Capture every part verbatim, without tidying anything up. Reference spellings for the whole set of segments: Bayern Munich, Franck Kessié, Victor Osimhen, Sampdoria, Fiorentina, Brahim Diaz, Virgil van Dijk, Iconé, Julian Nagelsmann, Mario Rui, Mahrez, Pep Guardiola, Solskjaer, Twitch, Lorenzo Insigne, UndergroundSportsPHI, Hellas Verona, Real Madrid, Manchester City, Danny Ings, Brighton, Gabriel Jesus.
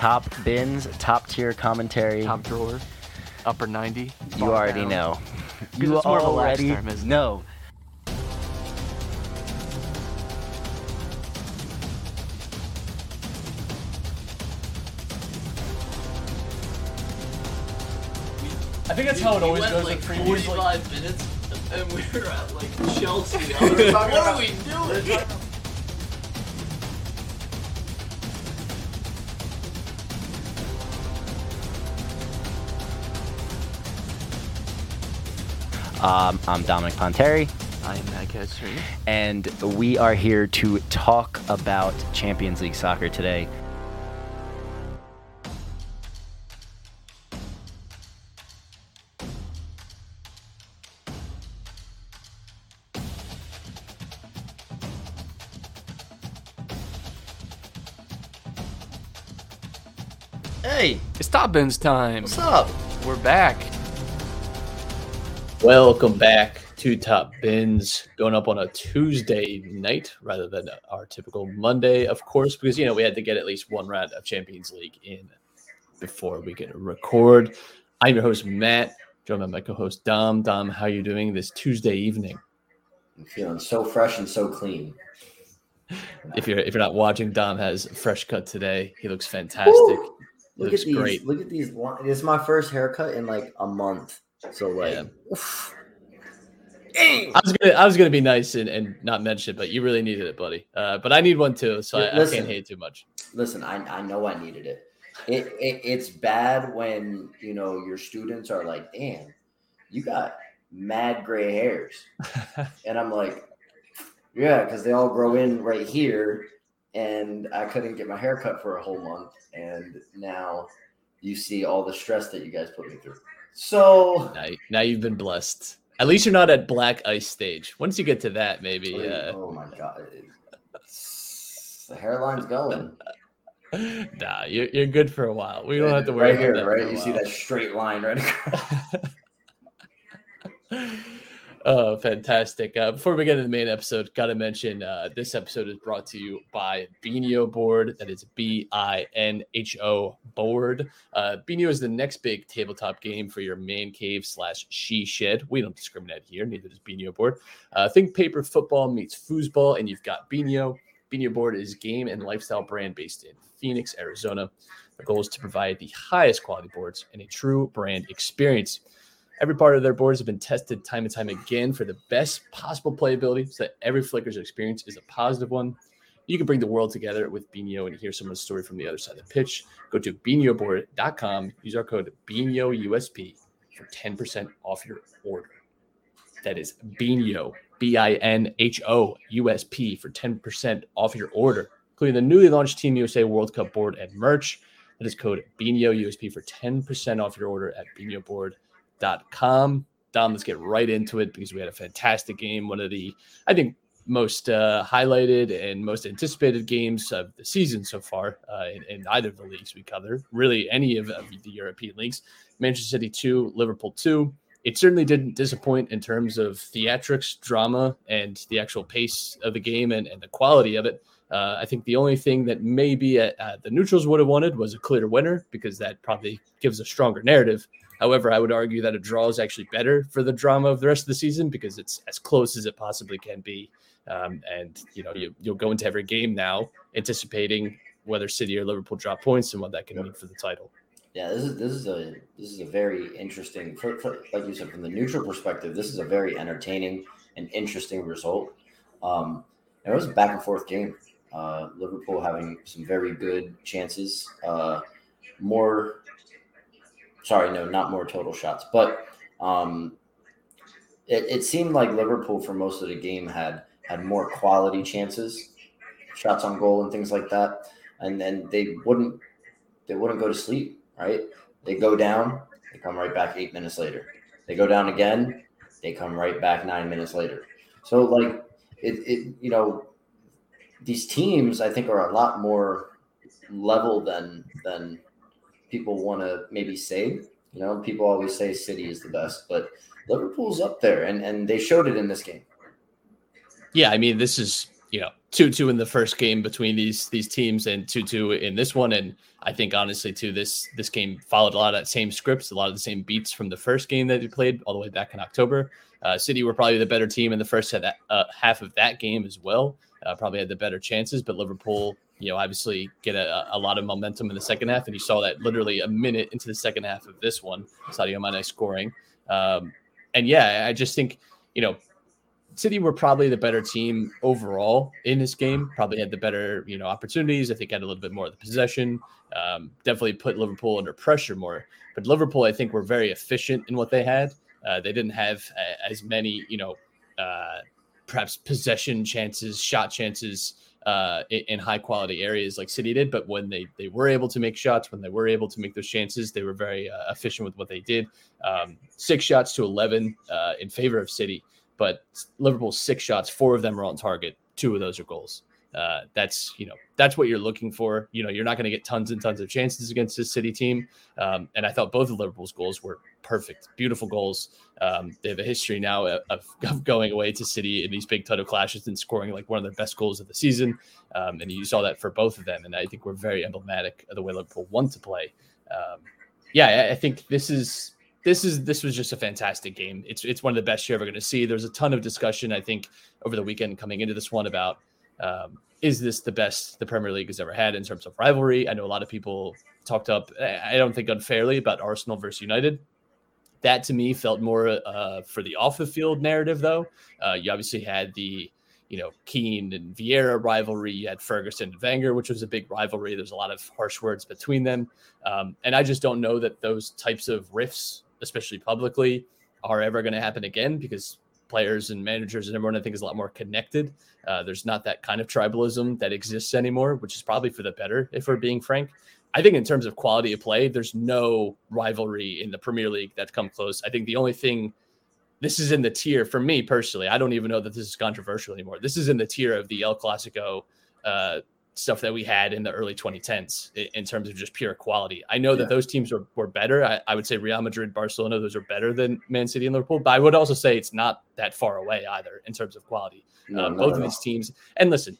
top bins, top tier commentary, top drawer, upper ninety. You already down. know. You it's more already of a term, know. It? I think that's we, how it we always went goes. Like forty-five like... minutes, and we were at like Chelsea. I was talking what about, are we doing? Um, I'm Dominic Ponteri. I am Matt Kastner. And we are here to talk about Champions League soccer today. Hey! It's Top Bins time. What's up? We're back. Welcome back to Top Bins, going up on a Tuesday night rather than our typical Monday, of course, because, you know, we had to get at least one round of Champions League in before we could record. I'm your host, Matt, joined by my co-host, Dom. Dom, how are you doing this Tuesday evening? I'm feeling so fresh and so clean. If you're if you're not watching, Dom has a fresh cut today. He looks fantastic. Woo! Look looks at these, great. Look at these. It's my first haircut in like a month. So like, yeah. I was gonna, I was gonna be nice and, and not mention it, but you really needed it, buddy. Uh, but I need one too, so yeah, I, listen, I can't hate too much. Listen, I, I know I needed it. It, it. It's bad when you know your students are like, "Damn, you got mad gray hairs," and I'm like, "Yeah," because they all grow in right here, and I couldn't get my hair cut for a whole month, and now you see all the stress that you guys put me through. So now, now you've been blessed. At least you're not at black ice stage. Once you get to that, maybe. Wait, uh, oh my god, it's, the hairline's going. Nah, you're you're good for a while. We don't have to worry right about here, that right? You while. See that straight line right across. Oh, fantastic! Uh, before we get into the main episode, gotta mention uh, this episode is brought to you by Binho Board. That is B I N H O Board. Uh, Binho is the next big tabletop game for your man cave slash she shed. We don't discriminate here. Neither does Binho Board. Uh, think paper football meets foosball, and you've got Binho. Binho Board is a game and lifestyle brand based in Phoenix, Arizona. Their goal is to provide the highest quality boards and a true brand experience. Every part of their boards have been tested time and time again for the best possible playability so that every flicker's experience is a positive one. You can bring the world together with Binho and hear someone's story from the other side of the pitch. Go to binho board dot com. Use our code BINHOUSP for ten percent off your order. That is Binho, B I N H O U S P for ten percent off your order, including the newly launched Team U S A World Cup board and merch. That is code BINHOUSP for ten percent off your order at binho board dot com. Dot com. Dom, let's get right into it because we had a fantastic game. One of the, I think, most uh, highlighted and most anticipated games of the season so far uh, in, in either of the leagues we cover, really any of, of the European leagues. Manchester City two, Liverpool two. It certainly didn't disappoint in terms of theatrics, drama, and the actual pace of the game and, and the quality of it. Uh, I think the only thing that maybe uh, the neutrals would have wanted was a clear winner because that probably gives a stronger narrative. However, I would argue that a draw is actually better for the drama of the rest of the season because it's as close as it possibly can be. Um, and, you know, you, you'll go into every game now anticipating whether City or Liverpool drop points and what that can mean for the title. Yeah, this is this is a this is a very interesting, for, for, like you said, from the neutral perspective, this is a very entertaining and interesting result. Um, it was a back and forth game. Uh, Liverpool having some very good chances, uh, more. Sorry, no, not more total shots. But um, it, it seemed like Liverpool for most of the game had had more quality chances, shots on goal and things like that. And then they wouldn't they wouldn't go to sleep, right? They go down, they come right back eight minutes later. They go down again, they come right back nine minutes later. So like it, it you know, these teams I think are a lot more level than than. People want to maybe say, you know, people always say City is the best, but Liverpool's up there, and, and they showed it in this game. Yeah, I mean, this is you know, two two in the first game between these these teams and two two in this one. And I think, honestly, too, this this game followed a lot of that same scripts, a lot of the same beats from the first game that they played all the way back in October. Uh, City were probably the better team in the first half, uh, half of that game as well. Uh, probably had the better chances, but Liverpool, you know, obviously get a, a lot of momentum in the second half. And you saw that literally a minute into the second half of this one, Sadio Mane scoring. Um, and yeah, I just think, you know, City were probably the better team overall in this game, probably had the better, you know, opportunities. I think had a little bit more of the possession, um, definitely put Liverpool under pressure more. But Liverpool, I think, were very efficient in what they had. Uh, they didn't have uh, as many, you know, uh, perhaps possession chances, shot chances uh, in, in high quality areas like City did. But when they, they were able to make shots, when they were able to make those chances, they were very uh, efficient with what they did. Um, six shots to eleven uh, in favor of City. But Liverpool's six shots, four of them are on target. Two of those are goals. Uh, that's, you know, that's what you're looking for. You know, you're not going to get tons and tons of chances against this City team. Um, and I thought both of Liverpool's goals were perfect, beautiful goals. Um, they have a history now of, of going away to City in these big title clashes and scoring like one of their best goals of the season. Um, and you saw that for both of them. And I think we're very emblematic of the way Liverpool want to play. Um, yeah, I, I think this is... This is this was just a fantastic game. It's it's one of the best you're ever going to see. There's a ton of discussion, I think, over the weekend coming into this one about um, is this the best the Premier League has ever had in terms of rivalry? I know a lot of people talked up, I don't think unfairly, about Arsenal versus United. That to me felt more uh, for the off the field narrative, though. Uh, you obviously had the you know Keane and Vieira rivalry. You had Ferguson and Wenger, which was a big rivalry. There's a lot of harsh words between them, um, and I just don't know that those types of rifts, especially publicly, are ever going to happen again, because players and managers and everyone, I think, is a lot more connected. Uh, there's not that kind of tribalism that exists anymore, which is probably for the better, if we're being frank. I think in terms of quality of play, there's no rivalry in the Premier League that's come close. I think the only thing, this is in the tier, for me personally, I don't even know that this is controversial anymore. This is in the tier of the El Clasico uh, stuff that we had in the early twenty tens in terms of just pure quality. I know yeah. that those teams were, were better. I, I would say Real Madrid, Barcelona, those are better than Man City and Liverpool, but I would also say it's not that far away either in terms of quality. No, um, both of these teams. And listen,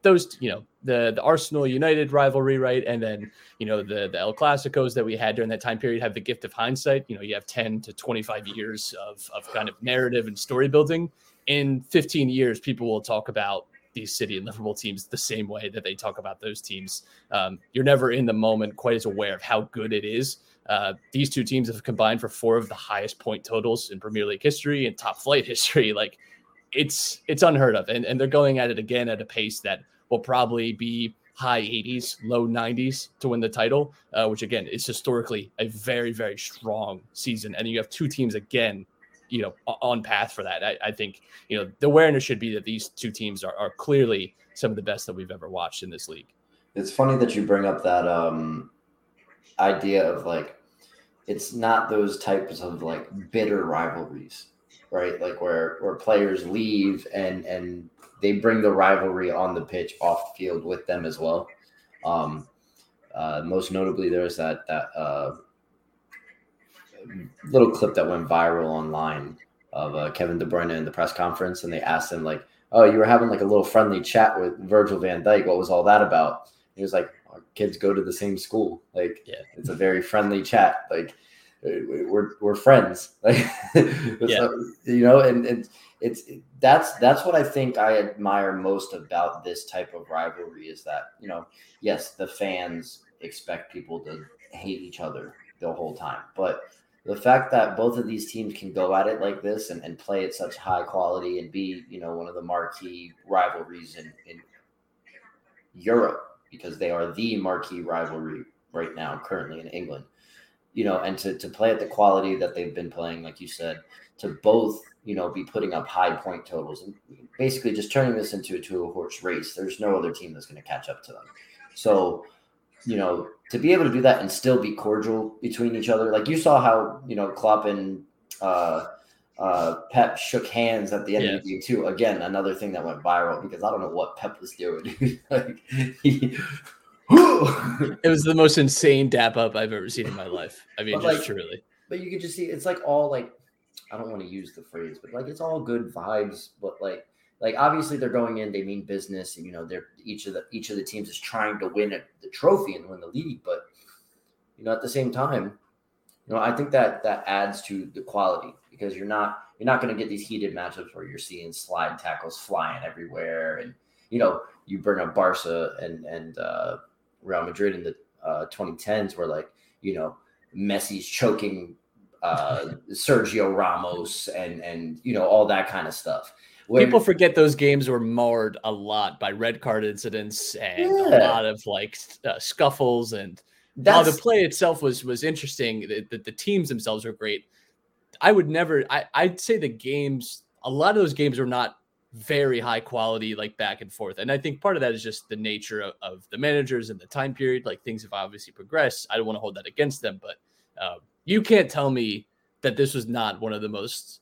those, you know, the, the Arsenal United rivalry, right? And then, you know, the, the El Clasicos that we had during that time period have the gift of hindsight. You know, you have ten to twenty-five years of, of kind of narrative and story building. In fifteen years, people will talk about these City and Liverpool teams the same way that they talk about those teams. Um, you're never in the moment quite as aware of how good it is. Uh, these two teams have combined for four of the highest point totals in Premier League history and top flight history. Like it's, it's unheard of. And, and they're going at it again at a pace that will probably be high eighties, low nineties to win the title, uh, which again is historically a very, very strong season. And you have two teams again, you know, on path for that. I, I think, you know, the awareness should be that these two teams are, are clearly some of the best that we've ever watched in this league. It's funny that you bring up that um, idea of like, it's not those types of like bitter rivalries, right? Like where, where players leave and, and they bring the rivalry on the pitch off the field with them as well. Um, uh, most notably, there's that, that, uh, little clip that went viral online of uh, Kevin De Bruyne in the press conference. And they asked him like, oh, you were having like a little friendly chat with Virgil van Dijk. What was all that about? And he was like, our kids go to the same school. Like, yeah, it's a very friendly chat. Like we're, we're friends. Like, yeah. Like, you know, and, and it's, that's, that's what I think I admire most about this type of rivalry is that, you know, yes, the fans expect people to hate each other the whole time, but the fact that both of these teams can go at it like this and, and play at such high quality and be, you know, one of the marquee rivalries in, in Europe, because they are the marquee rivalry right now, currently in England, you know, and to, to play at the quality that they've been playing, like you said, to both, you know, be putting up high point totals and basically just turning this into a two horse race. There's no other team that's going to catch up to them. So, you know, to be able to do that and still be cordial between each other. Like you saw how, you know, Klopp and uh, uh, Pep shook hands at the end yeah. of the game too. Again, another thing that went viral because I don't know what Pep was doing. like, he, it was the most insane dap up I've ever seen in my life. I mean, just like, truly. But you could just see, it's like all like, I don't want to use the phrase, but like, it's all good vibes, but like, like obviously they're going in, they mean business, and you know they're each of the each of the teams is trying to win a, the trophy and win the league. But you know, at the same time, you know, I think that that adds to the quality, because you're not you're not going to get these heated matchups where you're seeing slide tackles flying everywhere, and you know you burn up Barca and and uh, Real Madrid in the uh, twenty tens, where like you know Messi's choking uh, Sergio Ramos and and you know all that kind of stuff. When people forget those games were marred a lot by red card incidents and yeah. a lot of like uh, scuffles. And That's, while the play itself was was interesting, that the, the teams themselves were great. I would never, I, I'd say the games, a lot of those games were not very high quality, like back and forth. And I think part of that is just the nature of, of the managers and the time period. Like things have obviously progressed. I don't want to hold that against them, but uh, you can't tell me that this was not one of the most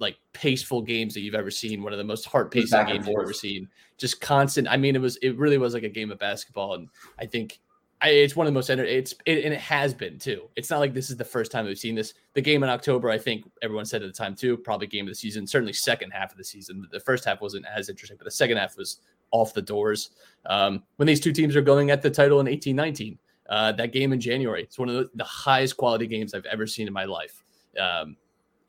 like paceful games that you've ever seen. One of the most heart pacing games you've ever seen, just constant. I mean, it was, it really was like a game of basketball. And I think I, it's one of the most, enter- it's, it, and it has been too. It's not like this is the first time we've seen this. The game in October, I think everyone said at the time too, probably game of the season, certainly second half of the season. The first half wasn't as interesting, but the second half was off the doors. Um, when these two teams are going at the title in eighteen nineteen, uh, that game in January, it's one of the, the highest quality games I've ever seen in my life. Um,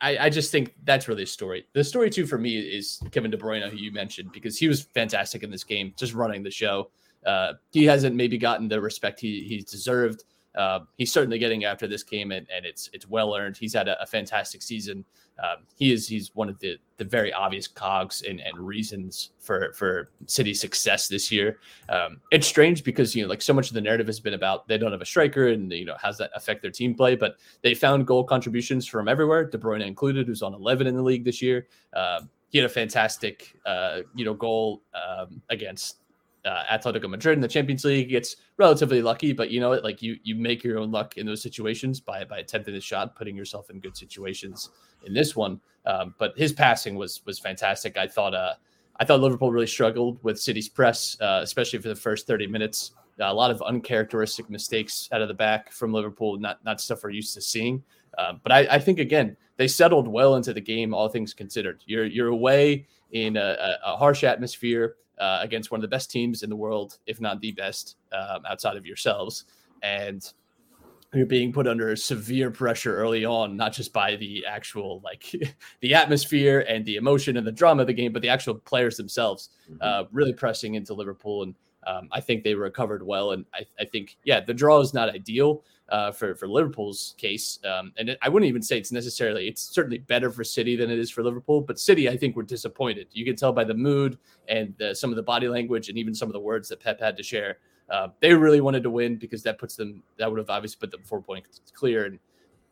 I, I just think that's really a story. The story, too, for me is Kevin De Bruyne, who you mentioned, because he was fantastic in this game, just running the show. Uh, he hasn't maybe gotten the respect he, he's deserved. Uh, he's certainly getting after this game, and, and it's it's well-earned. He's had a, a fantastic season. Um, he is he's one of the, the very obvious cogs and, and reasons for, for City's success this year. Um, it's strange because, you know, like so much of the narrative has been about they don't have a striker and, you know, how's that affect their team play? But they found goal contributions from everywhere, De Bruyne included, who's on eleven in the league this year. Um, he had a fantastic, uh, you know, goal um, against Uh, Atletico Madrid in the Champions League. Gets relatively lucky, but you know it. Like you, you make your own luck in those situations by by attempting the shot, putting yourself in good situations in this one. Um, but his passing was was fantastic. I thought. Uh, I thought Liverpool really struggled with City's press, uh, especially for the first thirty minutes. Uh, a lot of uncharacteristic mistakes out of the back from Liverpool. Not not stuff we're used to seeing. Uh, but I, I think again they settled well into the game. All things considered, you're you're away in a, a harsh atmosphere. Uh, against one of the best teams in the world, if not the best, um, outside of yourselves. And you're being put under severe pressure early on, not just by the actual, like, the atmosphere and the emotion and the drama of the game, but the actual players themselves uh, really pressing into Liverpool. And um, I think they recovered well. And I, I think, yeah, the draw is not ideal uh, for, for Liverpool's case. Um, and I wouldn't even say it's necessarily, it's certainly better for City than it is for Liverpool, but City, I think, were disappointed. You can tell by the mood and the, some of the body language and even some of the words that Pep had to share. Uh, they really wanted to win because that puts them, that would have obviously put them four points clear, and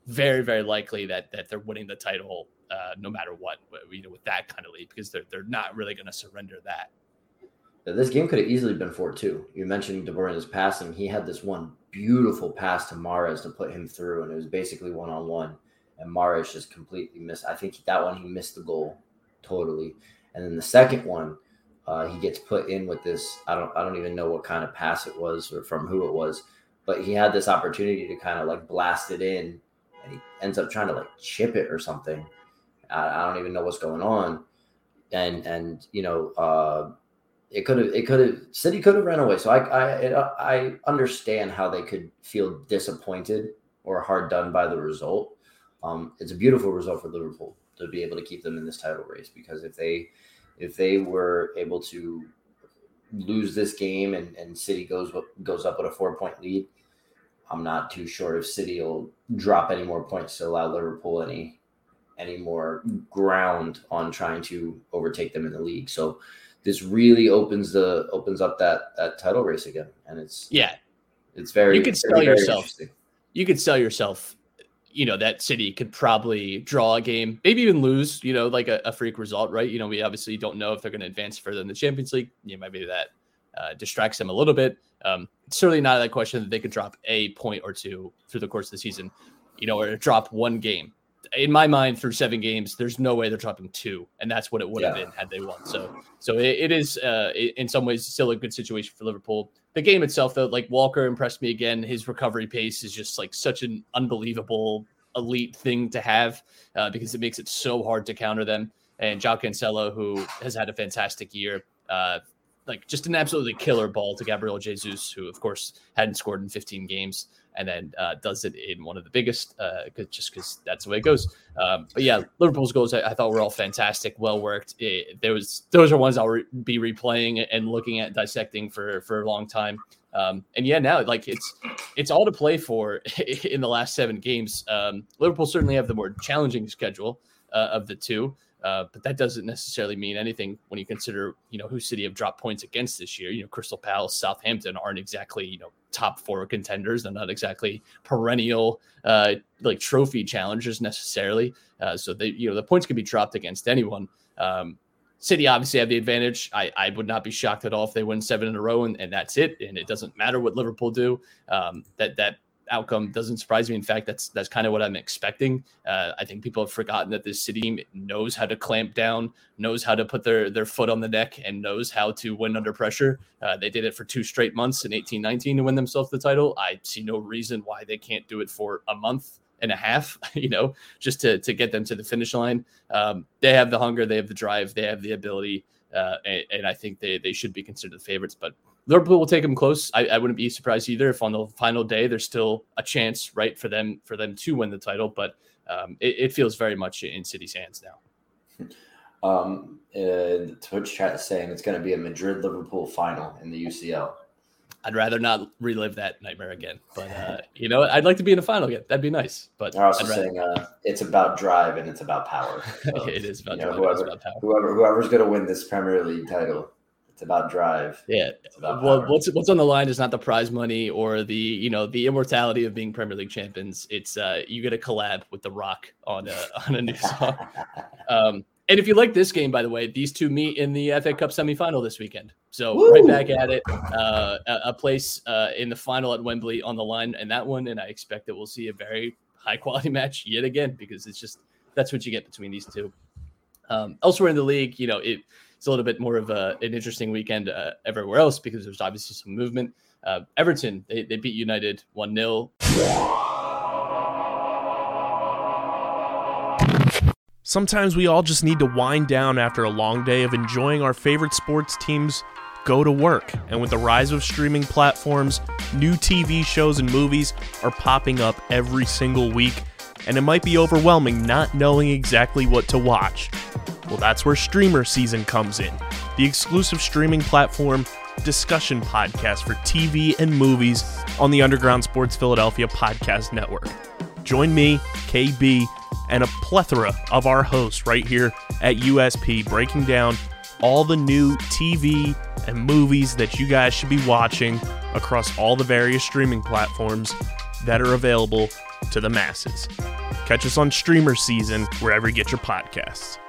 very, very likely that, that they're winning the title uh, no matter what, you know, with that kind of lead, because they're, they're not really going to surrender that. This game could have easily been four two. You mentioned De Bruyne's passing. He had this one beautiful pass to Mahrez to put him through, and it was basically one-on-one, and Mahrez just completely missed. I think that one, he missed the goal totally. And then the second one, uh, he gets put in with this, I don't I don't even know what kind of pass it was or from who it was, but he had this opportunity to kind of like blast it in, and he ends up trying to like chip it or something. I, I don't even know what's going on. And, and you know, uh, It could have, it could have, City could have ran away. So I, I, it, I understand how they could feel disappointed or hard done by the result. Um, it's a beautiful result for Liverpool to be able to keep them in this title race, because if they, if they were able to lose this game and, and City goes, goes up with a four point lead, I'm not too sure if City will drop any more points to allow Liverpool any, any more ground on trying to overtake them in the league. So, this really opens the opens up that, that title race again, and it's yeah, it's very. You could sell very, yourself. Very you could sell yourself. You know that City could probably draw a game, maybe even lose. You know, like a, a freak result, right? You know, we obviously don't know if they're going to advance further in the Champions League. You know, maybe that uh, distracts them a little bit. Um, it's certainly not that question that they could drop a point or two through the course of the season. You know, or drop one game. In my mind, through seven games, there's no way they're dropping two, and that's what it would yeah. have been had they won. So, so it, it is uh, in some ways still a good situation for Liverpool. The game itself, though, like Walker impressed me again. His recovery pace is just like such an unbelievable elite thing to have uh, because it makes it so hard to counter them. and Joao Cancelo, who has had a fantastic year. Uh, like just an absolutely killer ball to Gabriel Jesus, who of course hadn't scored in fifteen games, and then uh, does it in one of the biggest, uh, cause, just because that's the way it goes. Um, but yeah, Liverpool's goals I, I thought were all fantastic, well worked. It, there was those are ones I'll re- be replaying and looking at, dissecting for for a long time. Um, and yeah, now like it's it's all to play for in the last seven games. Um, Liverpool certainly have the more challenging schedule uh, of the two. Uh, but that doesn't necessarily mean anything when you consider, you know, who City have dropped points against this year. You know, Crystal Palace, Southampton aren't exactly, you know, top four contenders. They're not exactly perennial, uh, like trophy challengers necessarily. Uh, so, they, you know, the points can be dropped against anyone. Um, City obviously have the advantage. I, I would not be shocked at all if they win seven in a row and, and that's it. And it doesn't matter what Liverpool do. Um, that that. outcome doesn't surprise me. In fact, that's that's kind of what I'm expecting. Uh, I think people have forgotten that this City team knows how to clamp down, knows how to put their, their foot on the neck, and knows how to win under pressure. Uh, they did it for two straight months in eighteen nineteen to win themselves the title. I see no reason why they can't do it for a month and a half, you know, just to, to get them to the finish line. Um, they have the hunger, they have the drive, they have the ability, uh, and, and I think they, they should be considered the favorites. But Liverpool will take them close. I, I wouldn't be surprised either if on the final day there's still a chance, right, for them for them to win the title. But um, it, it feels very much in City's hands now. Um, uh, the Twitch chat is saying it's going to be a Madrid-Liverpool final in the U C L. I'd rather not relive that nightmare again. But, uh, you know, I'd like to be in a final again. That'd be nice. But I'm also saying uh, it's about drive and it's about power. So, it is about, you know, drive, whoever, about power. Whoever, whoever's going to win this Premier League title. It's about drive. Yeah. It's about well, power. what's what's on the line is not the prize money or the, you know, the immortality of being Premier League champions. It's uh, you get a collab with The Rock on a, on a new song. um, and if you like this game, by the way, these two meet in the F A Cup semifinal this weekend. So Woo! right back at it, uh, a, a place uh, in the final at Wembley on the line, and that one. And I expect that we'll see a very high quality match yet again, because it's just that's what you get between these two. Um, elsewhere in the league, you know, it. It's a little bit more of a, an interesting weekend uh, everywhere else because there's obviously some movement. Uh, Everton, they, they beat United one nil. Sometimes we all just need to wind down after a long day of enjoying our favorite sports teams go to work. And with the rise of streaming platforms, new T V shows and movies are popping up every single week. And it might be overwhelming not knowing exactly what to watch. Well, that's where Streamer Season comes in, the exclusive streaming platform discussion podcast for T V and movies on the Underground Sports Philadelphia Podcast Network. Join me, K B, and a plethora of our hosts right here at U S P, breaking down all the new T V and movies that you guys should be watching across all the various streaming platforms that are available to the masses. Catch us on Streamer Season wherever you get your podcasts.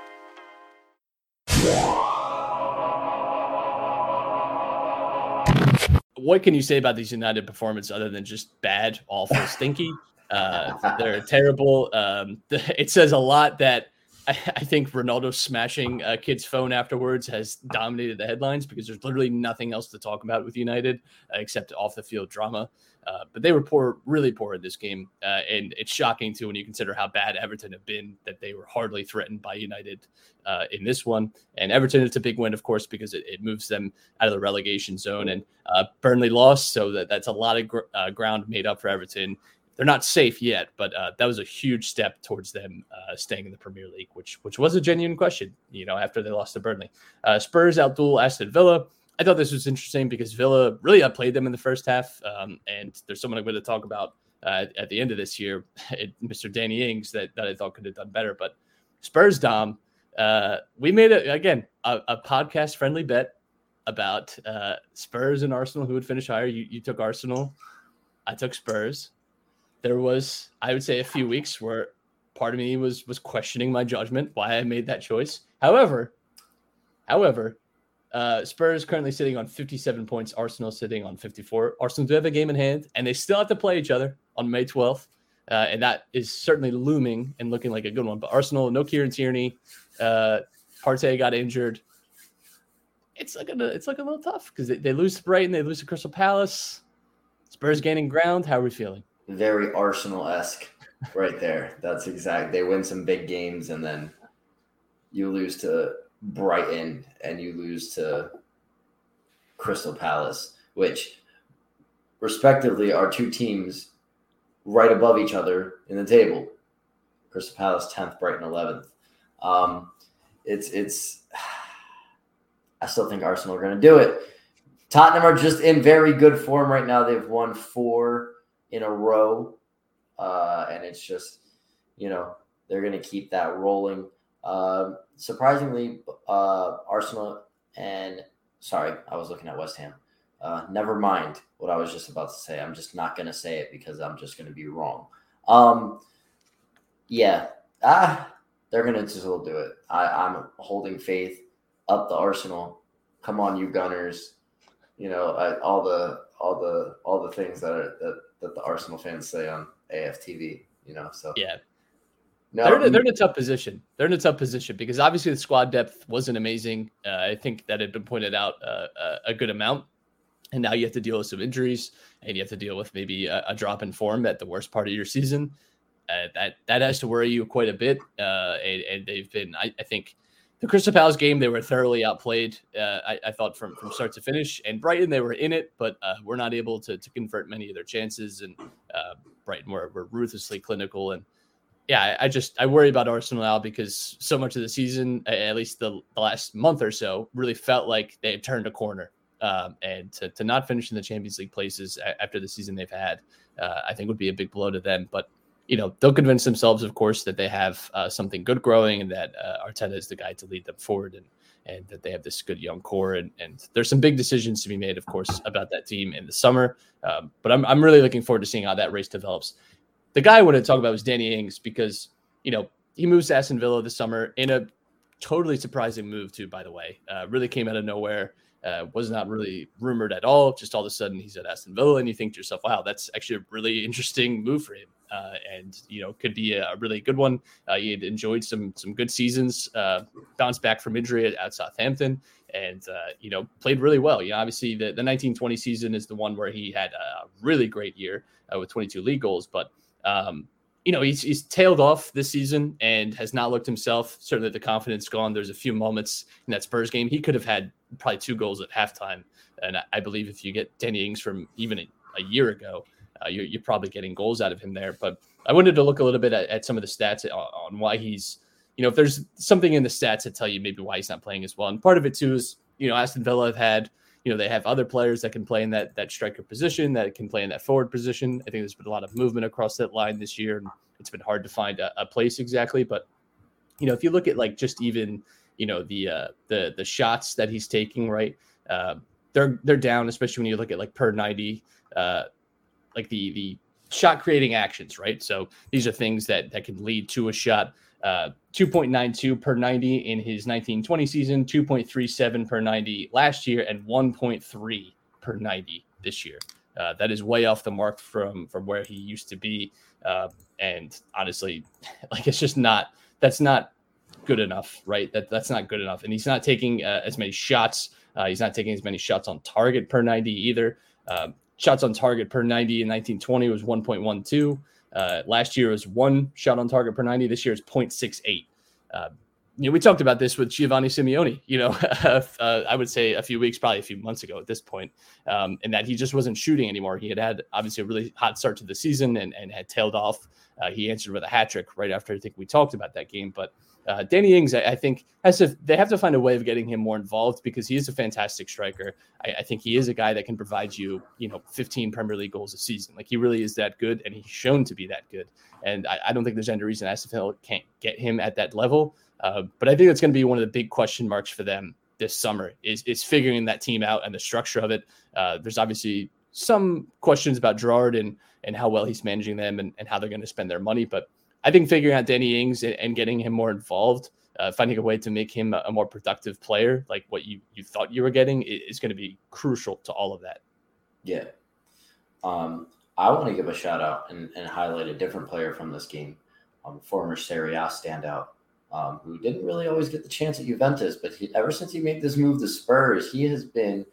What can you say about these United performance other than just bad, awful, stinky? Uh, they're terrible. Um, it says a lot that I, I think Ronaldo smashing a kid's phone afterwards has dominated the headlines because there's literally nothing else to talk about with United uh, except off-the-field drama. Uh, but they were poor, really poor in this game. Uh, and it's shocking, too, when you consider how bad Everton have been, that they were hardly threatened by United uh, in this one. And Everton, it's a big win, of course, because it, it moves them out of the relegation zone. And uh, Burnley lost, so that, that's a lot of gr- uh, ground made up for Everton. They're not safe yet, but uh, that was a huge step towards them uh, staying in the Premier League, which which was a genuine question, you know, after they lost to Burnley. Uh, Spurs outduel Aston Villa. I thought this was interesting because Villa really outplayed them in the first half, um, and there's someone I'm going to talk about uh, at the end of this year, Mister Danny Ings, that, that I thought could have done better. But Spurs, Dom, uh, we made, a, again, a, a podcast-friendly bet about uh, Spurs and Arsenal, who would finish higher. You, you took Arsenal. I took Spurs. There was, I would say, a few weeks where part of me was was questioning my judgment, why I made that choice. However, however... Uh, Spurs currently sitting on fifty-seven points. Arsenal sitting on fifty-four. Arsenal do have a game in hand, and they still have to play each other on May twelfth, uh, and that is certainly looming and looking like a good one. But Arsenal, no Kieran Tierney. Uh, Partey got injured. It's looking a, it's looking a little tough because they, they lose to Brighton, they lose to Crystal Palace. Spurs gaining ground. How are we feeling? Very Arsenal-esque, right there. That's exact. They win some big games, and then you lose to Brighton and you lose to Crystal Palace, which respectively are two teams right above each other in the table. Crystal Palace tenth, Brighton eleventh. Um, it's it's. I still think Arsenal are going to do it. Tottenham are just in very good form right now. They've won four in a row, uh, and it's just, you know, they're going to keep that rolling. Uh, surprisingly, uh, Arsenal and sorry, I was looking at West Ham. Uh, never mind what I was just about to say. I'm just not going to say it because I'm just going to be wrong. Um, yeah, ah, they're going to still do it. I, I'm holding faith. Up the Arsenal. Come on, you Gunners. You know, I, all the all the all the things that are that, that the Arsenal fans say on A F T V, you know. So yeah. No, they're in, a, they're in a tough position. They're in a tough position because obviously the squad depth wasn't amazing. Uh, I think that had been pointed out uh, a good amount. And now you have to deal with some injuries and you have to deal with maybe a, a drop in form at the worst part of your season. Uh, that that has to worry you quite a bit. Uh, and, and they've been, I, I think, the Crystal Palace game, they were thoroughly outplayed, uh, I, I thought, from, from start to finish. And Brighton, they were in it, but uh, were not able to, to convert many of their chances. And uh, Brighton were, were ruthlessly clinical. And, yeah, I, I just I worry about Arsenal now because so much of the season, at least the, the last month or so, really felt like they had turned a corner. Um, and to, to not finish in the Champions League places after the season they've had, uh, I think would be a big blow to them. But you know, they'll convince themselves, of course, that they have uh, something good growing and that uh, Arteta is the guy to lead them forward and and that they have this good young core. And, and there's some big decisions to be made, of course, about that team in the summer. Um, but I'm I'm really looking forward to seeing how that race develops. The guy I wanted to talk about was Danny Ings because, you know, he moves to Aston Villa this summer in a totally surprising move, too, by the way. Uh, really came out of nowhere. Uh, was not really rumored at all. Just all of a sudden he's at Aston Villa and you think to yourself, wow, that's actually a really interesting move for him. Uh, and, you know, could be a really good one. Uh, he had enjoyed some some good seasons, uh, bounced back from injury at, at Southampton and, uh, you know, played really well. You know, obviously the, the nineteen twenty season is the one where he had a really great year uh, with twenty-two league goals. But, um, you know, he's, he's tailed off this season and has not looked himself. Certainly the confidence gone. There's a few moments in that Spurs game. He could have had probably two goals at halftime. And I, I believe if you get Danny Ings from even a, a year ago, uh, you're, you're probably getting goals out of him there. But I wanted to look a little bit at, at some of the stats on, on why he's, you know, if there's something in the stats that tell you maybe why he's not playing as well. And part of it too is, you know, Aston Villa have had, you know, they have other players that can play in that that striker position, that can play in that forward position. I think there's been a lot of movement across that line this year, and it's been hard to find a, a place exactly. But, you know, if you look at like just even, you know, the uh, the the shots that he's taking, right, uh, they're they're down, especially when you look at like per ninety, uh, like the the shot creating actions, right? So these are things that that can lead to a shot. Uh, two point nine two per ninety in his nineteen twenty season, two point three seven per ninety last year, and one point three per ninety this year. Uh, that is way off the mark from from where he used to be. Uh, and honestly, like it's just not that's not good enough, right? That that's not good enough. And he's not taking uh, as many shots. Uh, he's not taking as many shots on target per ninety either. Uh, shots on target per ninety in nineteen twenty was one point one two. Uh, last year was one shot on target per ninety. This year is zero point six eight. Uh, you know, we talked about this with Giovanni Simeone, you know, uh, I would say a few weeks, probably a few months ago at this point, um, and that he just wasn't shooting anymore. He had had obviously a really hot start to the season and, and had tailed off. Uh, he answered with a hat trick right after I think we talked about that game. But uh, Danny Ings, I, I think, has to, they have to find a way of getting him more involved because he is a fantastic striker. I, I think he is a guy that can provide you, you know, fifteen Premier League goals a season. Like he really is that good, and he's shown to be that good. And I, I don't think there's any reason Aston Villa can't get him at that level. Uh, but I think that's going to be one of the big question marks for them this summer is is figuring that team out and the structure of it. Uh, there's obviously some questions about Gerrard and and how well he's managing them and, and how they're going to spend their money. But I think figuring out Danny Ings and, and getting him more involved, uh, finding a way to make him a, a more productive player, like what you, you thought you were getting, is going to be crucial to all of that. Yeah. Um, I want to give a shout out and, and highlight a different player from this game, um, former Serie A standout, um, who didn't really always get the chance at Juventus, but he, ever since he made this move to Spurs, he has been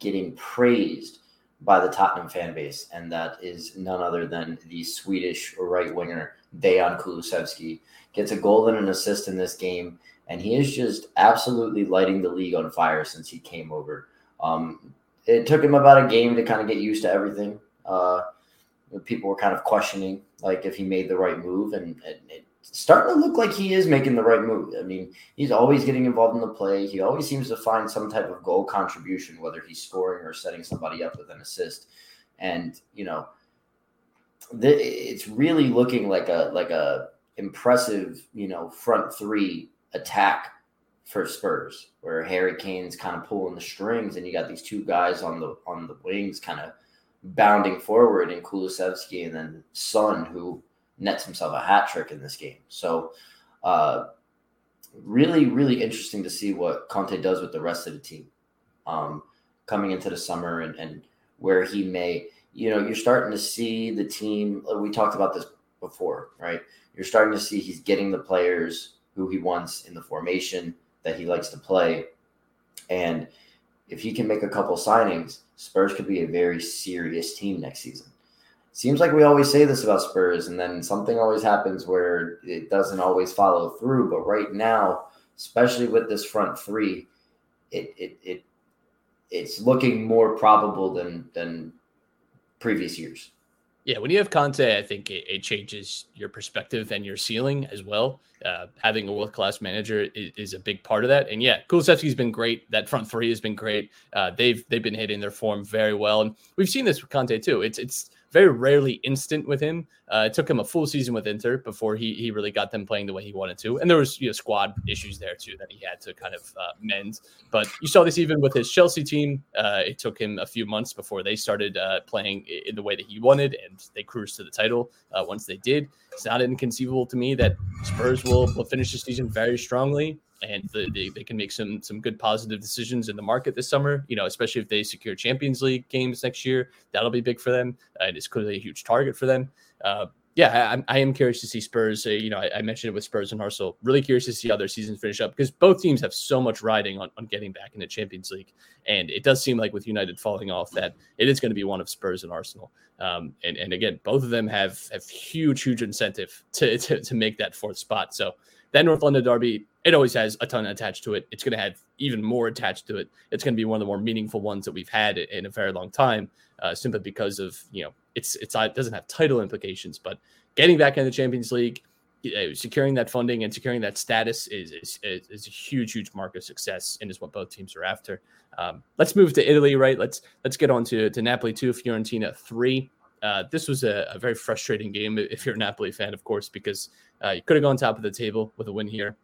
getting praised by the Tottenham fan base, and that is none other than the Swedish right winger Dejan Kulusevski. Gets a goal and an assist in this game, and he is just absolutely lighting the league on fire since he came over. Um, it took him about a game to kind of get used to everything. Uh, people were kind of questioning, like, if he made the right move, and, and it's starting to look like he is making the right move. I mean, he's always getting involved in the play. He always seems to find some type of goal contribution, whether he's scoring or setting somebody up with an assist. And, you know, the, it's really looking like a, like a impressive, you know, front three attack for Spurs, where Harry Kane's kind of pulling the strings, and you got these two guys on the on the wings kind of bounding forward, and Kulusevski and then Son, who nets himself a hat trick in this game. So uh, really, really interesting to see what Conte does with the rest of the team um, coming into the summer, and, and where he may, you know, you're starting to see the team. We talked about this before, right? You're starting to see he's getting the players who he wants in the formation that he likes to play. And if he can make a couple signings, Spurs could be a very serious team next season. Seems like we always say this about Spurs, and then something always happens where it doesn't always follow through. But right now, especially with this front three, it it it it's looking more probable than than previous years. Yeah, when you have Conte, I think it, it changes your perspective and your ceiling as well. Uh, having a world-class manager is, is a big part of that. And yeah, Kulusevski's been great. That front three has been great. Uh, they've they've been hitting their form very well, and we've seen this with Conte too. It's it's very rarely instant with him. Uh, it took him a full season with Inter before he he really got them playing the way he wanted to. And there was, you know, squad issues there too that he had to kind of uh, mend. But you saw this even with his Chelsea team. Uh, it took him a few months before they started uh, playing in the way that he wanted, and they cruised to the title uh, once they did. It's not inconceivable to me that Spurs will, will finish the season very strongly, and the, they, they can make some some good positive decisions in the market this summer, you know, especially if they secure Champions League games next year. That'll be big for them. Uh, it is clearly a huge target for them. Uh, yeah, I, I am curious to see Spurs. Uh, you know, I, I mentioned it with Spurs and Arsenal. Really curious to see how their seasons finish up, because both teams have so much riding on, on getting back into Champions League. And it does seem like with United falling off that it is going to be one of Spurs and Arsenal. Um, and, and again, both of them have, have huge, huge incentive to, to, to make that fourth spot. So that North London derby, it always has a ton attached to it. It's going to have even more attached to it. It's going to be one of the more meaningful ones that we've had in a very long time, uh, simply because of, you know, it's, it's it doesn't have title implications, but getting back into the Champions League, you know, securing that funding and securing that status is, is, is a huge, huge mark of success, and is what both teams are after. Um, let's move to Italy, right? Let's let's get on to, to Napoli two, Fiorentina three. Uh, this was a, a very frustrating game if you're a Napoli fan, of course, because uh, you could have gone top of the table with a win here.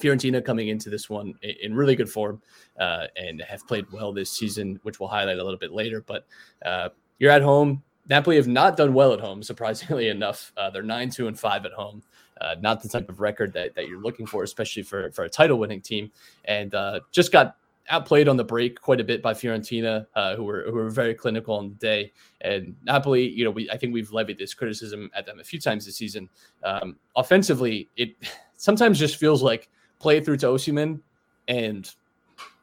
Fiorentina coming into this one in really good form uh, and have played well this season, which we'll highlight a little bit later. But uh, you're at home. Napoli have not done well at home, surprisingly enough. Uh, they're nine two and five at home. Uh, not the type of record that, that you're looking for, especially for, for a title-winning team. And uh, just got outplayed on the break quite a bit by Fiorentina, uh, who were who were very clinical on the day. And Napoli, you know, we I think we've levied this criticism at them a few times this season. Um, offensively, it sometimes just feels like play through to Osimhen and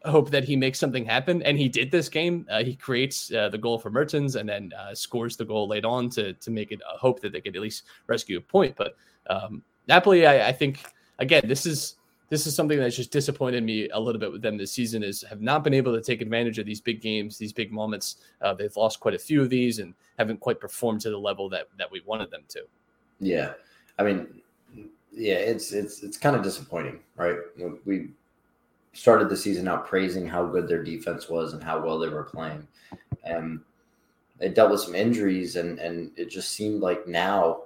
hope that he makes something happen. And he did this game. Uh, he creates uh, the goal for Mertens, and then uh, scores the goal late on to to make it a hope that they could at least rescue a point. But um, Napoli, I, I think, again, this is this is something that's just disappointed me a little bit with them this season, is have not been able to take advantage of these big games, these big moments. Uh, they've lost quite a few of these and haven't quite performed to the level that that we wanted them to. Yeah, I mean, yeah, it's it's it's kind of disappointing, right? We started the season out praising how good their defense was and how well they were playing. And they dealt with some injuries, and, and it just seemed like now,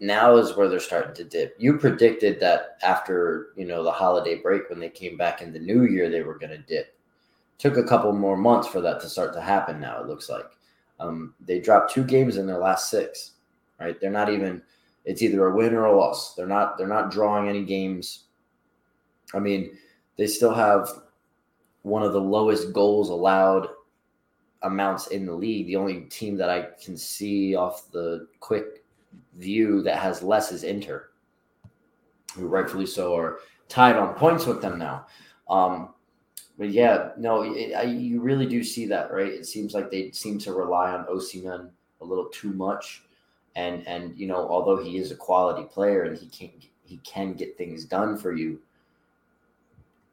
now is where they're starting to dip. You predicted that after, you know, the holiday break, when they came back in the new year, they were going to dip. Took a couple more months for that to start to happen now, it looks like. Um, they dropped two games in their last six, right? They're not even – it's either a win or a loss. They're not, they're not drawing any games. I mean, they still have one of the lowest goals allowed amounts in the league. The only team that I can see off the quick view that has less is Inter, who rightfully so are tied on points with them now. Um, but yeah, no, it, I, you really do see that, right? It seems like they seem to rely on Osimhen a little too much. And, and you know, although he is a quality player and he can he can get things done for you,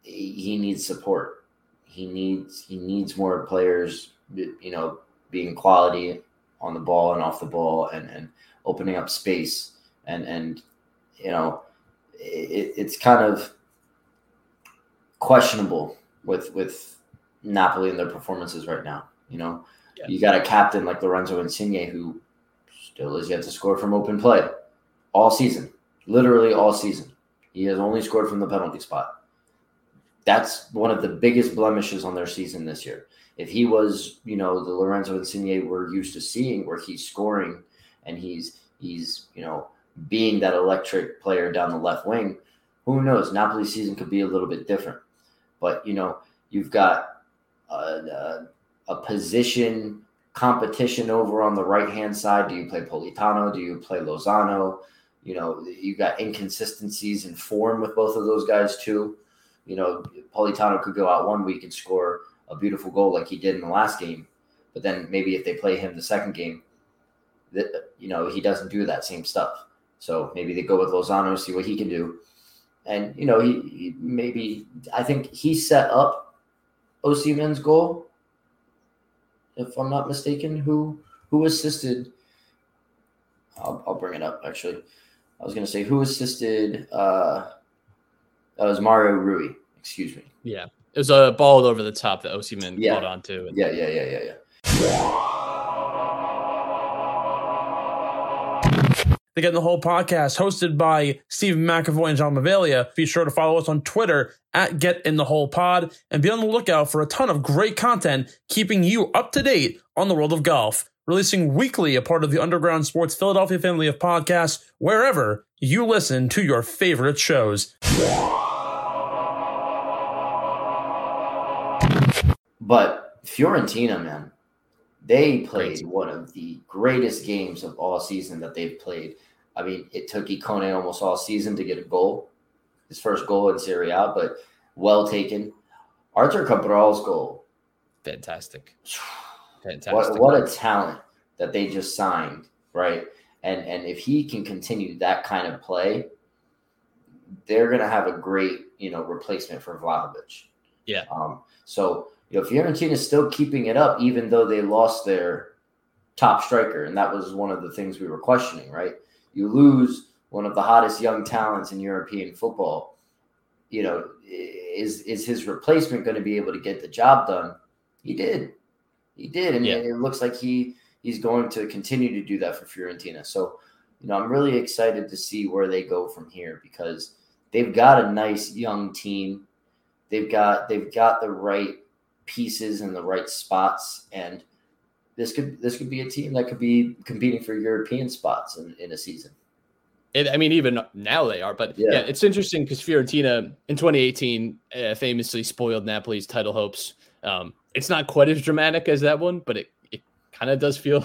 he needs support. He needs he needs more players, you know, being quality on the ball and off the ball, and, and opening up space. And, and you know, it, it's kind of questionable with with Napoli and their performances right now. You know, yeah. You got a captain like Lorenzo Insigne who still is yet to score from open play all season, literally all season. He has only scored from the penalty spot. That's one of the biggest blemishes on their season this year. If he was, you know, the Lorenzo Insigne we're used to seeing, where he's scoring and he's, he's, you know, being that electric player down the left wing, who knows? Napoli's season could be a little bit different. But, you know, you've got a, a, a position competition over on the right-hand side. Do you play Politano? Do you play Lozano? You know, you've got inconsistencies in form with both of those guys too. You know, Politano could go out one week and score a beautiful goal like he did in the last game, but then maybe if they play him the second game, that, you know, he doesn't do that same stuff. So maybe they go with Lozano, see what he can do. And, you know, he, he maybe I think he set up Osimhen's goal, if I'm not mistaken. Who who assisted? I'll, I'll bring it up, actually. I was going to say who assisted uh, – That was Mario Rui. Excuse me. Yeah. It was a ball over the top that Osimhen yeah. caught onto. And- yeah, yeah, yeah, yeah, yeah. Again, the whole podcast hosted by Steve McAvoy and John Mavalia. Be sure to follow us on Twitter at Get In The Whole Pod, and be on the lookout for a ton of great content keeping you up to date on the world of golf. Releasing weekly, a part of the Underground Sports Philadelphia family of podcasts, wherever you listen to your favorite shows. But Fiorentina, man, they played Great. one of the greatest games of all season that they've played. I mean, it took Iconé almost all season to get a goal, his first goal in Serie A, but well taken. Artur Cabral's goal. Fantastic. Fantastic. What, what a talent that they just signed, right? And and if he can continue that kind of play, they're going to have a great, you know, replacement for Vlahovic. Yeah. Um, so, you know, Fiorentina is still keeping it up, even though they lost their top striker. And that was one of the things we were questioning, right? You lose one of the hottest young talents in European football. You know, is, is his replacement going to be able to get the job done? He did. He did. And yeah. it looks like he, he's going to continue to do that for Fiorentina. So, you know, I'm really excited to see where they go from here, because they've got a nice young team. They've got they've got the right pieces in the right spots, and this could this could be a team that could be competing for European spots in, in a season. It, I mean, even now they are. But, yeah, yeah it's interesting because Fiorentina in twenty eighteen uh, famously spoiled Napoli's title hopes. Um, it's not quite as dramatic as that one, but it, it kind of does feel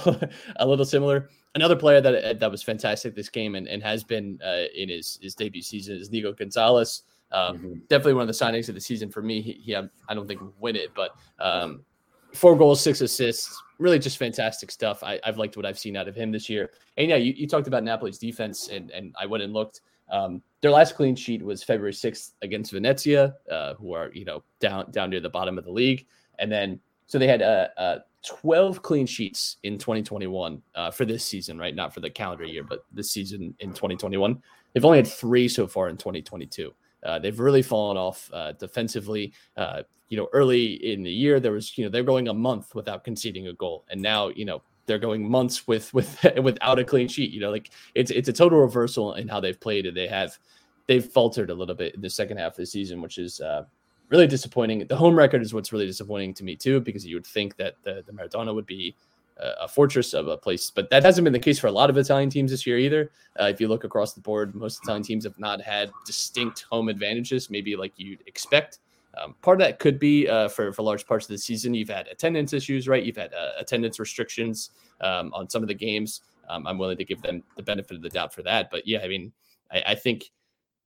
a little similar. Another player that that was fantastic this game and, and has been uh, in his, his debut season is Nico Gonzalez. Um, mm-hmm. Definitely one of the signings of the season for me. He, he I don't think will win it, but um, four goals, six assists, really just fantastic stuff. I, I've liked what I've seen out of him this year. And yeah, you, you talked about Napoli's defense, and, and I went and looked. Um, their last clean sheet was February sixth against Venezia, uh, who are you know down down near the bottom of the league, and then so they had a. Uh, uh, twelve clean sheets in twenty twenty-one uh, for this season, right? Not for the calendar year, but this season in twenty twenty-one. They've only had three so far in twenty twenty-two. Uh, they've really fallen off uh, defensively. Uh, you know, early in the year, there was, you know, they're going a month without conceding a goal. And now, you know, they're going months with, with, without a clean sheet, you know, like it's, it's a total reversal in how they've played, and they have, they've faltered a little bit in the second half of the season, which is, uh, really disappointing. The home record is what's really disappointing to me too, because you would think that the, the Maradona would be a, a fortress of a place, but that hasn't been the case for a lot of Italian teams this year either. Uh, if you look across the board, most Italian teams have not had distinct home advantages, maybe like you'd expect. Um, part of that could be uh, for, for large parts of the season. You've had attendance issues, right? You've had uh, attendance restrictions um, on some of the games. Um, I'm willing to give them the benefit of the doubt for that. But yeah, I mean, I, I think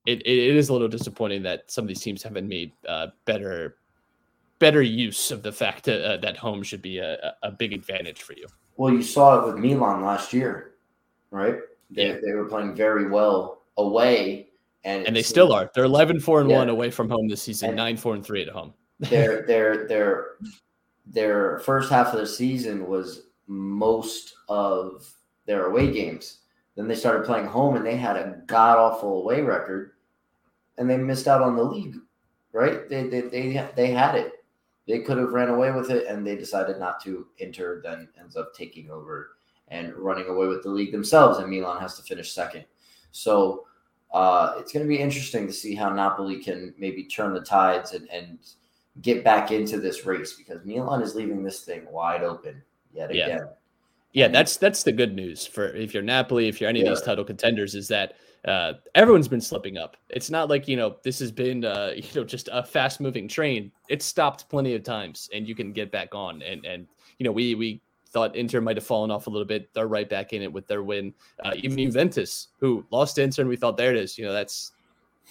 It, it is a little disappointing that some of these teams haven't made uh, better better use of the fact that, uh, that home should be a, a big advantage for you. Well, you saw it with Milan last year, right? They, yeah. they were playing very well away, And, and they still are. They're eleven four and one yeah. away from home this season, nine four and three at home. Their their their their first half of the season was most of their away games. Then they started playing home, and they had a god-awful away record, and they missed out on the league, right? They they they, they had it. They could have ran away with it, and they decided not to. Inter then ends up taking over and running away with the league themselves, and Milan has to finish second. So uh, it's going to be interesting to see how Napoli can maybe turn the tides and, and get back into this race, because Milan is leaving this thing wide open yet again. Yeah, yeah that's that's the good news for if you're Napoli, if you're any yeah. of these title contenders, is that uh, everyone's been slipping up. It's not like, you know, this has been, uh, you know, just a fast-moving train. It's stopped plenty of times, and you can get back on. And, and you know, we we... thought Inter might have fallen off a little bit. They're right back in it with their win. Uh, even Juventus, who lost to Inter, and we thought, there it is. You know, that's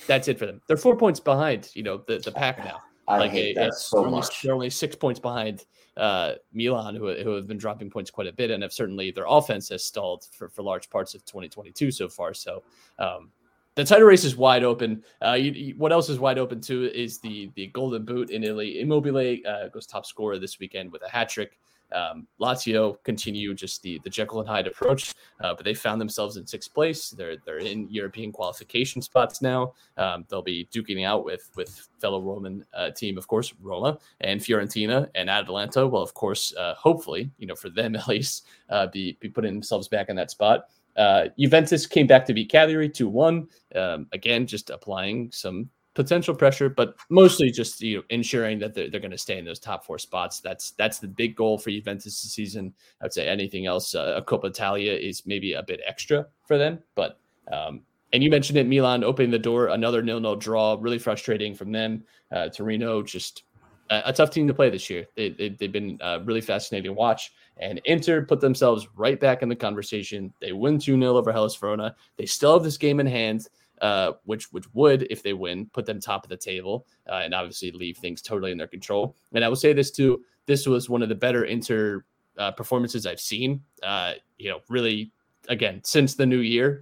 that's it for them. They're four points behind, you know, the, the pack now. I like hate a, that a, so much. Only, they're only six points behind uh, Milan, who, who have been dropping points quite a bit, and have certainly their offense has stalled for, for large parts of twenty twenty-two so far. So um, the title race is wide open. Uh, you, you, what else is wide open, too, is the, the Golden Boot in Italy. Immobile uh, goes top scorer this weekend with a hat trick. Um, Lazio continue just the, the Jekyll and Hyde approach, uh, but they found themselves in sixth place. They're they're in European qualification spots now. Um, they'll be duking out with with fellow Roman uh, team, of course, Roma and Fiorentina and Atalanta. Well, of course, uh, hopefully, you know, for them at least, uh, be be putting themselves back in that spot. Uh, Juventus came back to beat Cagliari two one. Um, again, just applying some potential pressure, but mostly just, you know, ensuring that they're, they're going to stay in those top four spots. That's that's the big goal for Juventus this season. I would say anything else, uh, a Coppa Italia is maybe a bit extra for them. But um, and you mentioned it, Milan opening the door, another nil-nil draw, really frustrating from them. Uh, Torino, just a, a tough team to play this year. They, they, they've been uh, really fascinating to watch. And Inter put themselves right back in the conversation. They win two nil over Hellas Verona. They still have this game in hand. Uh, which which would, if they win, put them top of the table uh, and obviously leave things totally in their control. And I will say this too: this was one of the better Inter uh, performances I've seen. Uh, you know, really, again, since the new year,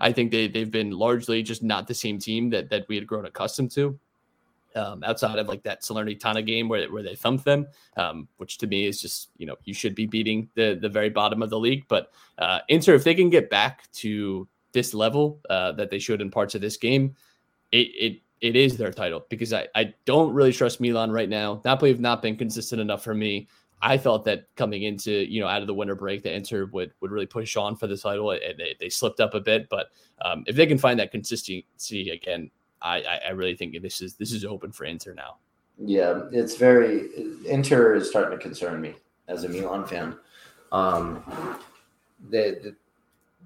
I think they they've been largely just not the same team that that we had grown accustomed to. Um, outside of like that Salernitana game where where they thumped them, um, which to me is just, you know, you should be beating the the very bottom of the league. But uh, Inter, if they can get back to this level uh, that they showed in parts of this game, it it it is their title, because I, I don't really trust Milan right now. Napoli have not been consistent enough for me. I thought that coming into, you know, out of the winter break, the Inter would, would really push on for the title, and they, they slipped up a bit. But um, if they can find that consistency again, I, I, I really think this is this is open for Inter now. Yeah, it's very – Inter is starting to concern me as a Milan fan. Um, they,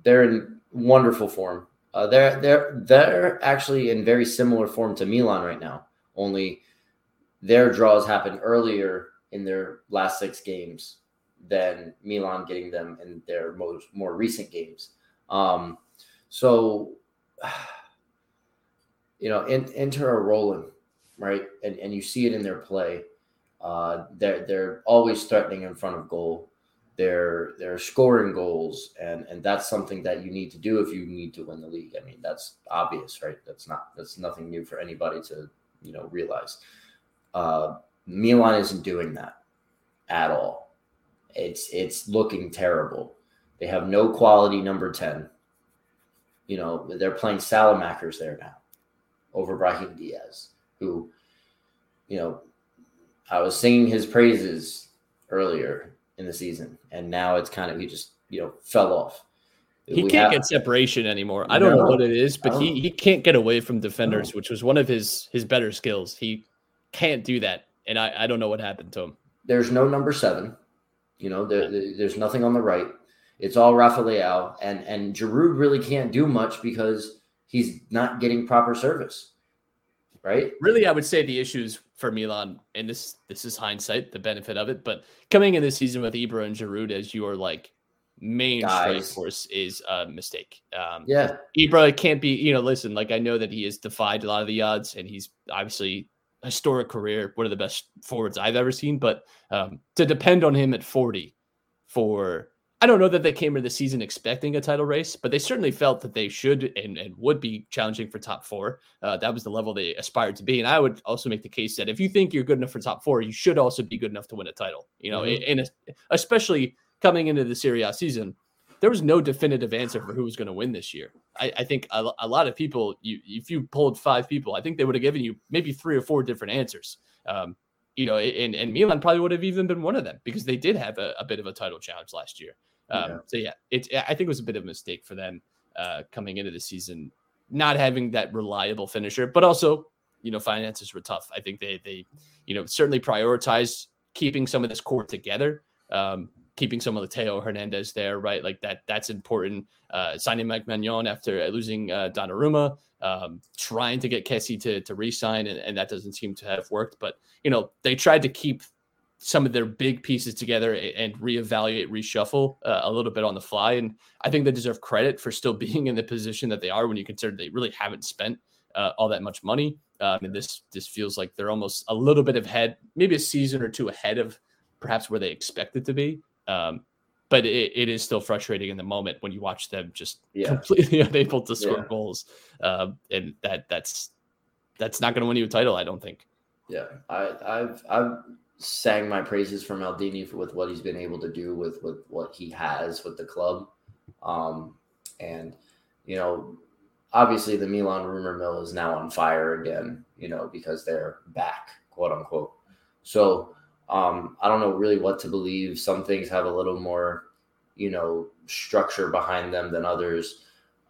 they're in – wonderful form. Uh, they're they're they're actually in very similar form to Milan right now. Only their draws happened earlier in their last six games than Milan getting them in their most more recent games. Um, so you know, in, Inter are rolling, right? And and you see it in their play. Uh, they're they're always threatening in front of goal. They're they're scoring goals, and, and that's something that you need to do if you need to win the league. I mean, that's obvious, right? That's not that's nothing new for anybody to, you know, realize. Uh, Milan isn't doing that at all. It's it's looking terrible. They have no quality number ten. You know, they're playing Salamackers there now over Brahim Diaz, who, you know, I was singing his praises earlier in the season, and now it's kind of, he just, you know, fell off. He we can't have, get separation anymore. I don't no, know what it is, but he, he can't get away from defenders, no. which was one of his his better skills. He can't do that, and I, I don't know what happened to him. There's no number seven. You know, there, yeah. there's nothing on the right. It's all Rafa Leao, and, and Giroud really can't do much because he's not getting proper service, right? Really, I would say the issues for Milan, and this this is hindsight, the benefit of it, but coming in this season with Ibra and Giroud as your like main strike force is a mistake. Um, yeah, Ibra can't be, you know, listen, like I know that he has defied a lot of the odds, and he's obviously historic career, one of the best forwards I've ever seen, but um, to depend on him at forty for, I don't know that they came into the season expecting a title race, but they certainly felt that they should and, and would be challenging for top four. Uh, that was the level they aspired to be. And I would also make the case that if you think you're good enough for top four, you should also be good enough to win a title. You know, mm-hmm. and especially coming into the Serie A season, there was no definitive answer for who was going to win this year. I, I think a, a lot of people, you, if you polled five people, I think they would have given you maybe three or four different answers. Um, you know, and, and Milan probably would have even been one of them because they did have a, a bit of a title challenge last year. Um, yeah. So, yeah, it, I think it was a bit of a mistake for them uh, coming into the season, not having that reliable finisher. But also, you know, finances were tough. I think they, they you know, certainly prioritized keeping some of this core together. Um, keeping some of the Teo Hernandez there, right? Like that, that's important. Uh, signing Mike Maignan after losing uh, Donnarumma, um, trying to get Kessie to, to re-sign, and, and that doesn't seem to have worked. But, you know, they tried to keep some of their big pieces together and reevaluate, reshuffle uh, a little bit on the fly. And I think they deserve credit for still being in the position that they are when you consider they really haven't spent uh, all that much money. Um, and this, this feels like they're almost a little bit ahead, maybe a season or two ahead of perhaps where they expected to be. Um, but it, it is still frustrating in the moment when you watch them just yeah. completely unable to score yeah. goals. Um, uh, and that that's, that's not going to win you a title, I don't think. Yeah. I, I've, I've sang my praises for Maldini for, with what he's been able to do with, with what he has with the club. Um, and, you know, obviously the Milan rumor mill is now on fire again, you know, because they're back, quote unquote. So, Um, I don't know really what to believe. Some things have a little more, you know, structure behind them than others.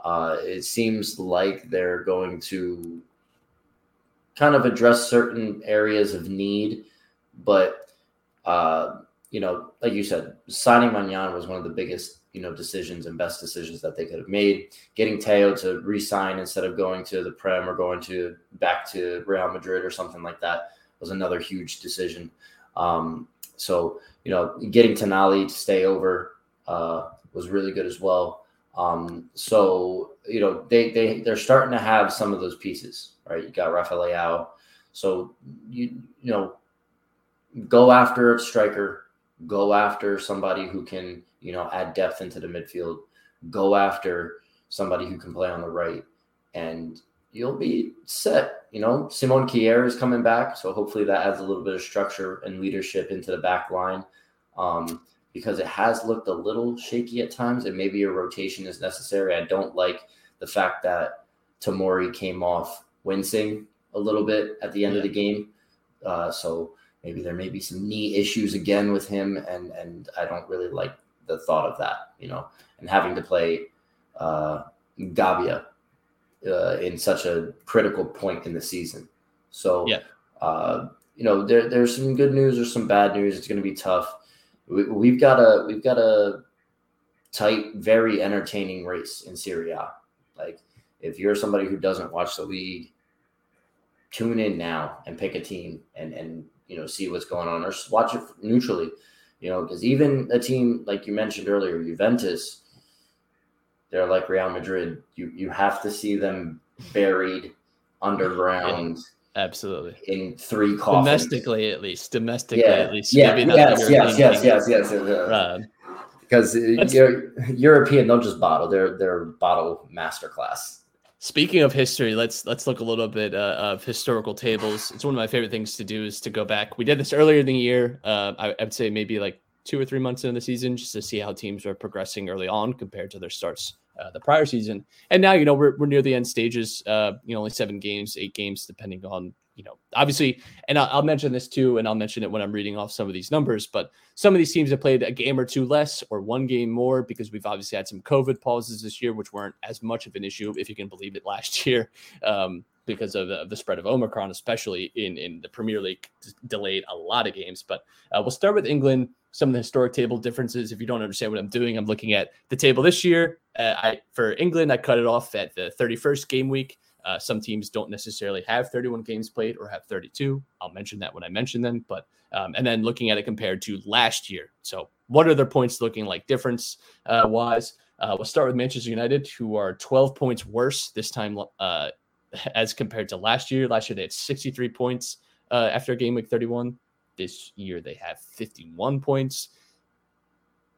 Uh, it seems like they're going to kind of address certain areas of need. But, uh, you know, like you said, signing Maignan was one of the biggest, you know, decisions and best decisions that they could have made. Getting Teo to re-sign instead of going to the Prem or going to back to Real Madrid or something like that was another huge decision. Um, so, you know, getting Tonali to stay over, uh, was really good as well. Um, so, you know, they, they, they're starting to have some of those pieces, right? You got Rafael Leao. So you, you know, go after a striker, go after somebody who can, you know, add depth into the midfield, go after somebody who can play on the right, and you'll be set. You know, Simon Kjær is coming back, so hopefully that adds a little bit of structure and leadership into the back line, um, because it has looked a little shaky at times, and maybe a rotation is necessary. I don't like the fact that Tomori came off wincing a little bit at the end yeah. of the game, uh, so maybe there may be some knee issues again with him, and and I don't really like the thought of that, you know, and having to play uh, Gabia. Uh, in such a critical point in the season. So, yeah. uh, you know, there, there's some good news or some bad news. It's going to be tough. We, we've got a, we've got a tight, very entertaining race in Serie A. Like if you're somebody who doesn't watch the league, tune in now and pick a team and, and, you know, see what's going on or just watch it neutrally, you know, because even a team, like you mentioned earlier, Juventus, they're like Real Madrid. You you have to see them buried underground. Yeah, absolutely. In three coffins. Domestically, at least. Domestically, yeah. at least. Yeah. Maybe yes, not yes, yes, yes, yes, yes, yes. Because uh, European, they'll just bottle. They're they're bottle masterclass. Speaking of history, let's let's look a little bit uh, of historical tables. It's one of my favorite things to do is to go back. We did this earlier in the year. Uh, I, I'd say maybe like two or three months into the season, just to see how teams are progressing early on compared to their starts Uh, the prior season. And now, you know, we're we're near the end stages, uh, you know, only seven games, eight games, depending on, you know, obviously, and I'll, I'll mention this too, and I'll mention it when I'm reading off some of these numbers, but some of these teams have played a game or two less or one game more because we've obviously had some COVID pauses this year, which weren't as much of an issue, if you can believe it, last year, um, because of the, of the spread of Omicron, especially in, in the Premier League, d- delayed a lot of games. But uh, we'll start with England. Some of the historic table differences. If you don't understand what I'm doing, I'm looking at the table this year. Uh, I, for England, I cut it off at the thirty-first game week. Uh, some teams don't necessarily have thirty-one games played or have thirty-two. I'll mention that when I mention them. But um, and then looking at it compared to last year. So what are their points looking like difference uh, wise? Uh, we'll start with Manchester United, who are twelve points worse this time uh, as compared to last year. Last year, they had sixty-three points uh, after game week thirty-one. This year they have fifty-one points.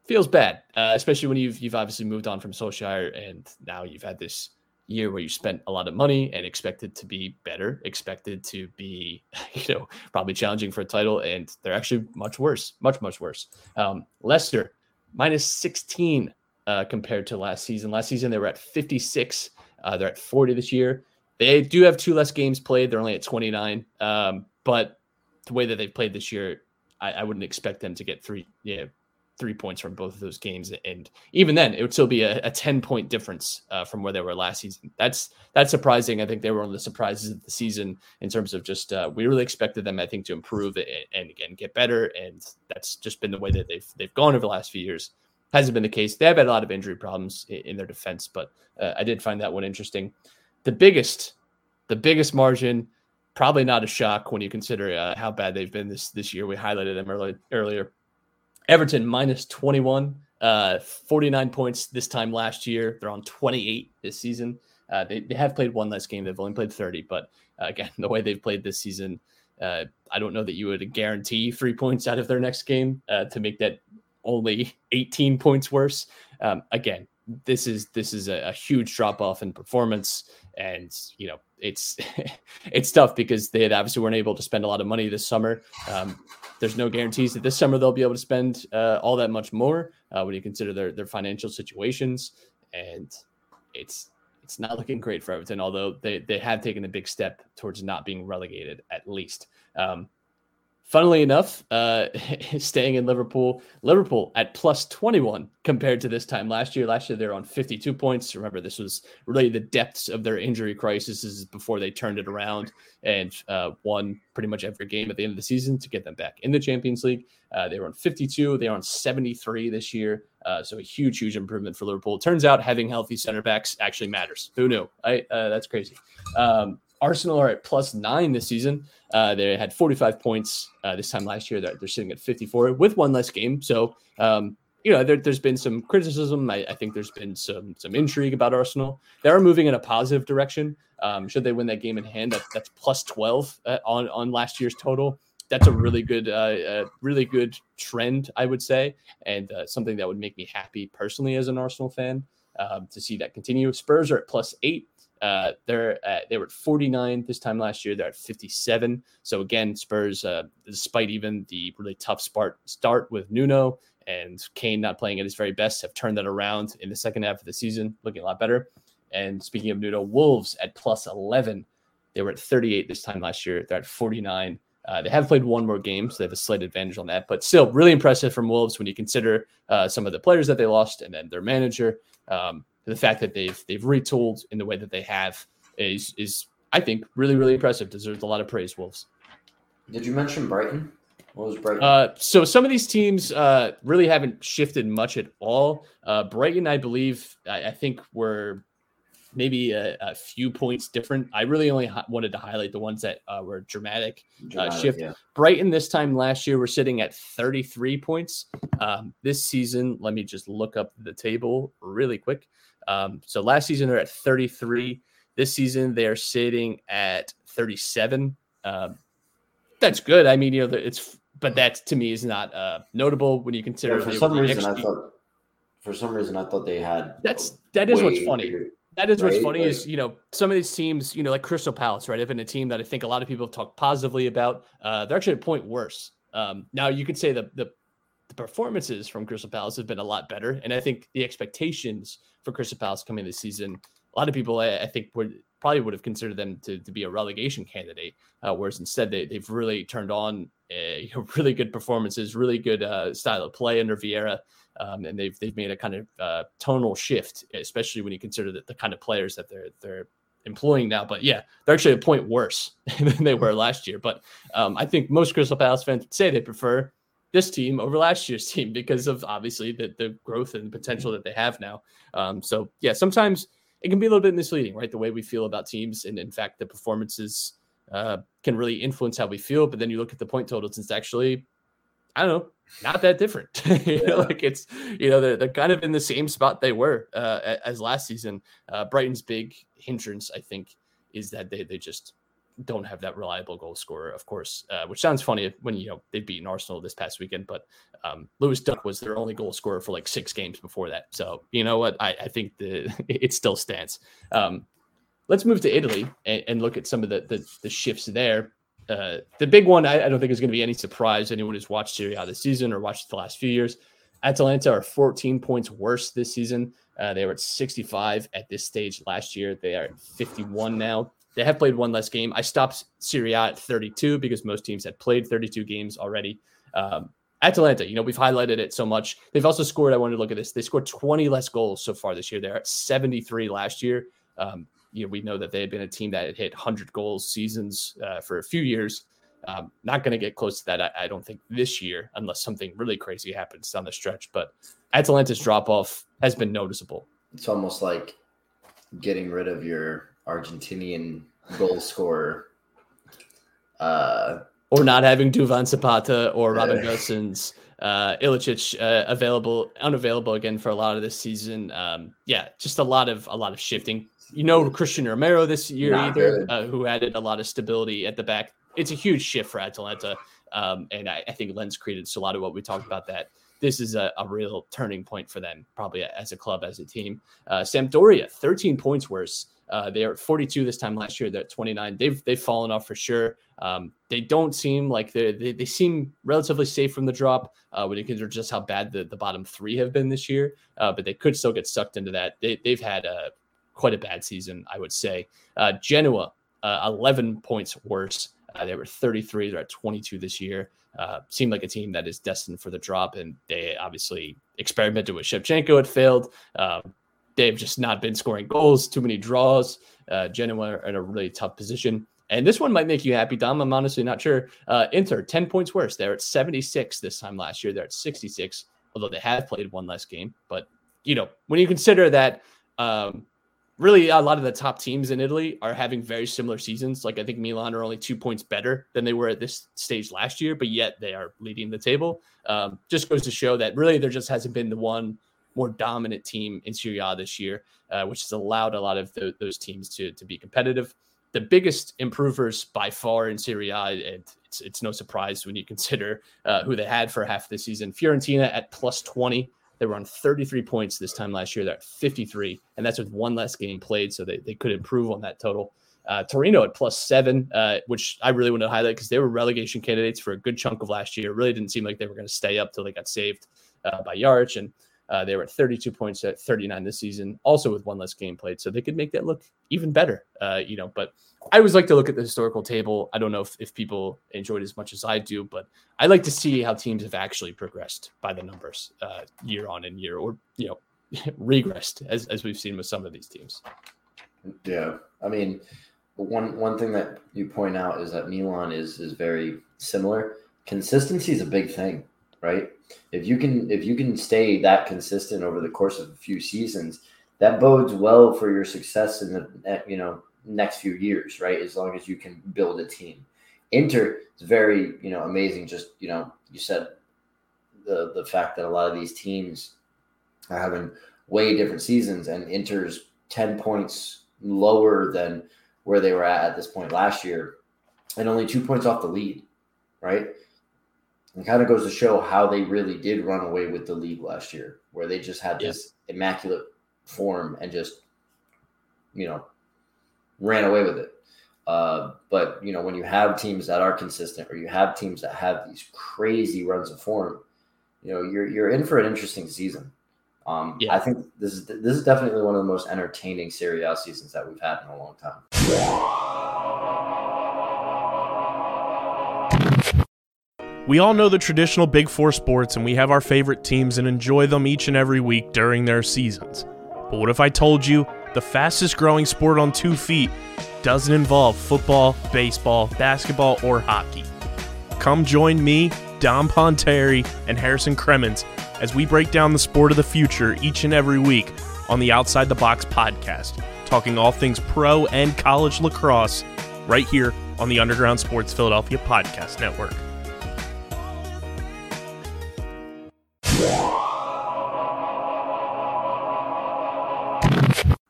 feels bad, uh, especially when you've you've obviously moved on from Solskjaer, and now you've had this year where you spent a lot of money and expected to be better, expected to be, you know, probably challenging for a title, and they're actually much worse, much, much worse. Um, Leicester, minus sixteen uh, compared to last season. Last season, they were at fifty-six. Uh, they're at forty this year. They do have two less games played. They're only at twenty-nine. Um, but the way that they've played this year, I, I wouldn't expect them to get three, yeah, three points from both of those games. And even then, it would still be a, a ten-point difference uh, from where they were last season. That's that's surprising. I think they were one of the surprises of the season in terms of just uh, we really expected them, I think, to improve and, and, and get better. And that's just been the way that they've, they've gone over the last few years. Hasn't been the case. They have had a lot of injury problems in, in their defense, but uh, I did find that one interesting. The biggest, the biggest margin, probably not a shock when you consider uh, how bad they've been this this year. We highlighted them early, earlier. Everton minus twenty-one, uh, forty-nine points this time last year. They're on twenty-eight this season. Uh, they they have played one less game. They've only played thirty, but uh, again, the way they've played this season, uh, I don't know that you would guarantee three points out of their next game uh, to make that only eighteen points worse. Um, again. This is this is a, a huge drop off in performance, and you know it's it's tough because they had obviously weren't able to spend a lot of money this summer. Um, there's no guarantees that this summer they'll be able to spend uh, all that much more uh, when you consider their their financial situations, and it's it's not looking great for Everton. Although they they have taken a big step towards not being relegated, at least. Um, Funnily enough, uh, staying in Liverpool, Liverpool at plus twenty-one compared to this time last year. Last year, they were on fifty-two points. Remember, this was really the depths of their injury crisis. This is before they turned it around and uh, won pretty much every game at the end of the season to get them back in the Champions League. Uh, they were on fifty-two. They are on seventy-three this year. Uh, so a huge, huge improvement for Liverpool. It turns out having healthy center backs actually matters. Who knew? I, uh, that's crazy. Um, Arsenal are at plus nine this season. Uh, they had forty-five points uh, this time last year. They're, they're sitting at fifty-four with one less game. So, um, you know, there, there's been some criticism. I, I think there's been some some intrigue about Arsenal. They are moving in a positive direction. Um, should they win that game in hand, that, that's plus twelve uh, on, on last year's total. That's a really good, uh, uh, really good trend, I would say, and uh, something that would make me happy personally as an Arsenal fan um, to see that continue. Spurs are at plus eight. Uh, they're at, they were at forty-nine this time last year. They're at fifty-seven. So again, Spurs, uh, despite even the really tough start start with Nuno and Kane not playing at his very best, have turned that around in the second half of the season, looking a lot better. And speaking of Nuno, Wolves at plus eleven. They were at thirty-eight this time last year. They're at forty-nine. Uh, they have played one more game, so they have a slight advantage on that. But still, really impressive from Wolves when you consider uh, some of the players that they lost and then their manager. Um, The fact that they've they've retooled in the way that they have is is I think really really impressive. Deserves a lot of praise, Wolves. Did you mention Brighton? What was Brighton? Uh, so some of these teams uh, really haven't shifted much at all. Uh, Brighton, I believe, I, I think were maybe a, a few points different. I really only ha- wanted to highlight the ones that uh, were dramatic, dramatic uh, shift. Yeah. Brighton this time last year were sitting at thirty-three points. Um, this season, let me just look up the table really quick. Um, so last season, they're at thirty-three. This season, they are sitting at thirty-seven. Um, that's good. I mean, you know, it's, but that to me is not uh, notable when you consider. Yeah, for some reason, X G. I thought. For some reason, I thought they had. That's that is what's funny. Bigger, that is right? what's funny like, is you know some of these teams, you know, like Crystal Palace, right? They've been a team that I think a lot of people have talked positively about. Uh, they're actually a point worse. Um, now you could say the the. The performances from Crystal Palace have been a lot better. And I think the expectations for Crystal Palace coming this season, a lot of people, I, I think, would probably would have considered them to, to be a relegation candidate, uh, whereas instead they, they've really turned on uh, you know, really good performances, really good uh, style of play under Vieira. Um, and they've they've made a kind of uh, tonal shift, especially when you consider the, the kind of players that they're they're employing now. But yeah, they're actually a point worse than they were last year. But um, I think most Crystal Palace fans would say they prefer this team over last year's team because of obviously the, the growth and the potential that they have now. Um, so yeah, sometimes it can be a little bit misleading, right? The way we feel about teams. And in fact, the performances uh, can really influence how we feel, but then you look at the point totals and it's actually, I don't know, not that different. you yeah. know, like it's, you know, they're, they're kind of in the same spot they were uh, as last season. Uh, Brighton's big hindrance, I think, is that they, they just don't have that reliable goal scorer, of course, uh, which sounds funny when, you know, they beat Arsenal this past weekend, but um, Lewis Dunk was their only goal scorer for like six games before that. So, you know what, I, I think the it still stands. Um, let's move to Italy and, and look at some of the, the, the shifts there. Uh, the big one, I, I don't think is going to be any surprise. Anyone who's watched Serie A this season or watched the last few years, Atalanta are fourteen points worse this season. Uh, they were at sixty-five at this stage last year. They are at fifty-one now. They have played one less game. I stopped Serie A at thirty-two because most teams had played thirty-two games already. Um, Atalanta, you know, we've highlighted it so much. They've also scored, I wanted to look at this, they scored twenty less goals so far this year. They're at seventy-three last year. Um, you know, we know that they had been a team that had hit one hundred goals seasons uh, for a few years. Um, not going to get close to that, I, I don't think, this year, unless something really crazy happens down the stretch. But Atalanta's drop-off has been noticeable. It's almost like getting rid of your Argentinian goal scorer. Uh, or not having Duvan Zapata or Robin Gosens, uh, Ilicic uh, available, unavailable again for a lot of this season. Um, yeah, just a lot of a lot of shifting. You know, Christian Romero this year not either, uh, who added a lot of stability at the back. It's a huge shift for Atalanta, um, and I, I think Len's created a lot of what we talked about that. This is a, a real turning point for them, probably as a club, as a team. Uh, Sampdoria, thirteen points worse. Uh, they are at forty-two this time last year. They're at twenty-nine. They've they've fallen off for sure. Um, they don't seem like they they seem relatively safe from the drop uh, when you consider just how bad the, the bottom three have been this year, uh, but they could still get sucked into that. They, they've had a, quite a bad season, I would say. Uh, Genoa, uh, eleven points worse. Uh, they were thirty-three. They're at twenty-two this year. Uh, seemed like a team that is destined for the drop, and they obviously experimented with Shevchenko. It failed. Um, they've just not been scoring goals, too many draws. Uh, Genoa are in a really tough position. And this one might make you happy, Dom. I'm honestly not sure. Uh, Inter, ten points worse. They're at seventy-six this time last year. They're at sixty-six, although they have played one less game. But, you know, when you consider that um, – really, a lot of the top teams in Italy are having very similar seasons. Like, I think Milan are only two points better than they were at this stage last year, but yet they are leading the table. Um, just goes to show that really there just hasn't been the one more dominant team in Serie A this year, uh, which has allowed a lot of th- those teams to, to be competitive. The biggest improvers by far in Serie A, and it's, it's no surprise when you consider uh, who they had for half the season. Fiorentina at plus twenty. They were on thirty-three points this time last year. They're at fifty-three, and that's with one less game played, so they, they could improve on that total. Uh, Torino at plus seven, uh, which I really want to highlight because they were relegation candidates for a good chunk of last year. It really didn't seem like they were going to stay up till they got saved uh, by Jaric, and uh, they were at thirty-two points at thirty-nine this season, also with one less game played, so they could make that look even better. Uh, you know, but I always like to look at the historical table. I don't know if, if people enjoy it as much as I do, but I like to see how teams have actually progressed by the numbers uh, year on and year, or, you know, regressed as, as we've seen with some of these teams. Yeah. I mean, one, one thing that you point out is that Milan is, is very similar. Consistency is a big thing, right? If you can, if you can stay that consistent over the course of a few seasons, that bodes well for your success in the, you know, next few years, right? As long as you can build a team. Inter is very, you know, amazing. Just, you know, you said the the fact that a lot of these teams are having way different seasons, and Inter's ten points lower than where they were at at this point last year, and only two points off the lead, right? And kind of goes to show how they really did run away with the league last year, where they just had yeah. this immaculate form and just, you know, ran away with it. Uh, but, you know, when you have teams that are consistent, or you have teams that have these crazy runs of form, you know, you're you're in for an interesting season. Um, yeah. I think this is this is definitely one of the most entertaining Serie A seasons that we've had in a long time. We all know the traditional Big Four sports, and we have our favorite teams and enjoy them each and every week during their seasons. But what if I told you the fastest growing sport on two feet doesn't involve football, baseball, basketball, or hockey? Come join me, Dom Ponteri, and Harrison Kremens as we break down the sport of the future each and every week on the Outside the Box podcast, talking all things pro and college lacrosse right here on the Underground Sports Philadelphia Podcast Network.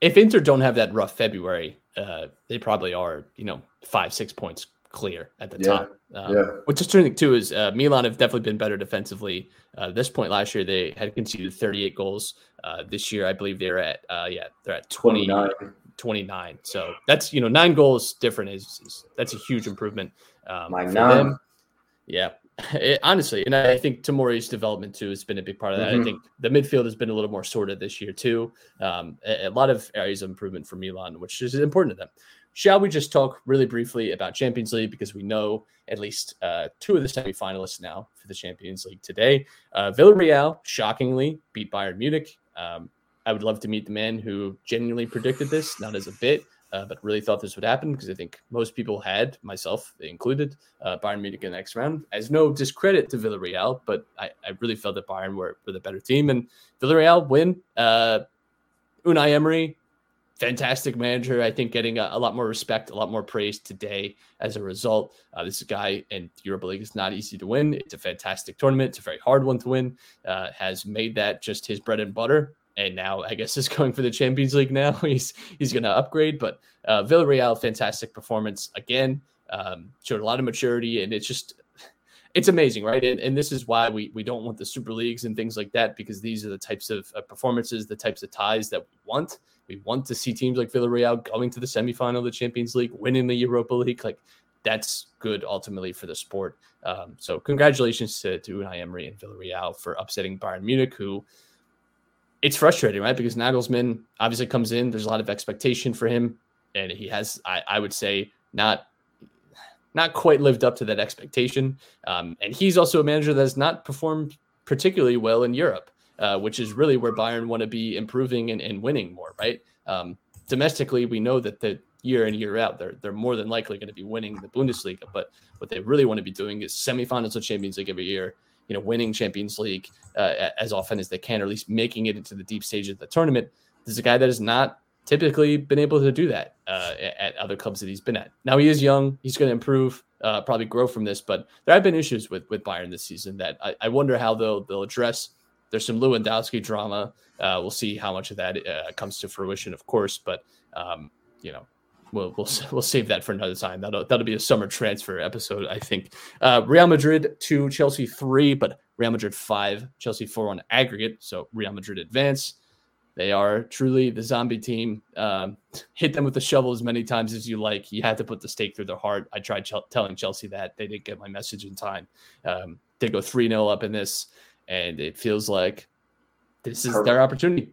If Inter don't have that rough February, uh, they probably are, you know, five, six points clear at the yeah. top. Um, yeah. What's interesting too is uh, Milan have definitely been better defensively. Uh, this point last year, they had conceded thirty-eight goals. Uh, this year, I believe they're at uh, yeah, they're at twenty, twenty-nine. twenty-nine. So that's, you know, nine goals different is, is that's a huge improvement. Um, My for them. Yeah. It, honestly, and I think Tomori's development too has been a big part of that. Mm-hmm. I think the midfield has been a little more sorted this year too. Um, a, a lot of areas of improvement for Milan, which is important to them. Shall we just talk really briefly about Champions League, because we know at least uh, two of the semi-finalists now for the Champions League today. Uh, Villarreal shockingly beat Bayern Munich. Um, I would love to meet the man who genuinely predicted this, not as a bit, uh, but really thought this would happen, because I think most people had, myself included, uh, Bayern Munich in the next round. As no discredit to Villarreal, but I, I really felt that Bayern were, were the better team. And Villarreal win. Uh, Unai Emery, fantastic manager. I think getting a, a lot more respect, a lot more praise today as a result. Uh, this is a guy, and Europa League is not easy to win. It's a fantastic tournament. It's a very hard one to win. Uh, has made that just his bread and butter. And now I guess is going for the Champions League now. he's he's going to upgrade. But uh, Villarreal, fantastic performance again. Um, showed a lot of maturity, and it's just it's amazing, right? And, and this is why we we don't want the Super Leagues and things like that, because these are the types of uh, performances, the types of ties that we want. We want to see teams like Villarreal going to the semifinal of the Champions League, winning the Europa League. Like, that's good ultimately for the sport. Um, so congratulations to, to Unai Emery and Villarreal for upsetting Bayern Munich, who it's frustrating, right? Because Nagelsmann obviously comes in. There's a lot of expectation for him. And he has, I, I would say, not not quite lived up to that expectation. Um, and he's also a manager that has not performed particularly well in Europe. Uh, which is really where Bayern want to be improving and, and winning more, right? Um, domestically, we know that the year in, year out, they're they're more than likely going to be winning the Bundesliga. But what they really want to be doing is semifinals of Champions League every year, you know, winning Champions League uh, as often as they can, or at least making it into the deep stage of the tournament. There's a guy that has not typically been able to do that uh, at other clubs that he's been at. Now he is young. He's going to improve, uh, probably grow from this. But there have been issues with, with Bayern this season that I, I wonder how they'll they'll address. There's some Lewandowski drama. Uh, we'll see how much of that uh, comes to fruition, of course. But um, you know, we'll we'll we'll save that for another time. That'll that'll be a summer transfer episode, I think. Uh, Real Madrid two, Chelsea three, but Real Madrid five, Chelsea four on aggregate. So Real Madrid advance. They are truly the zombie team. Um, hit them with the shovel as many times as you like. You have to put the stake through their heart. I tried ch- telling Chelsea that. They didn't get my message in time. Um, they go three nil up in this. And it feels like this is Karim, their opportunity.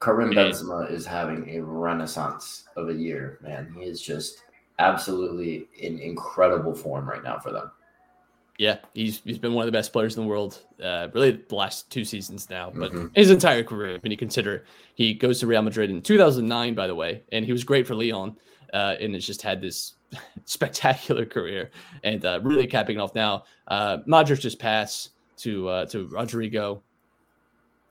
Karim Benzema is having a renaissance of a year, man. He is just absolutely in incredible form right now for them. Yeah, he's he's been one of the best players in the world, uh, really the last two seasons now, but mm-hmm. his entire career, when you consider he goes to Real Madrid in two thousand nine, by the way, and he was great for Lyon, uh, and has just had this spectacular career, and uh, really capping off now. Uh, Modric just passed. To uh, to Rodrigo,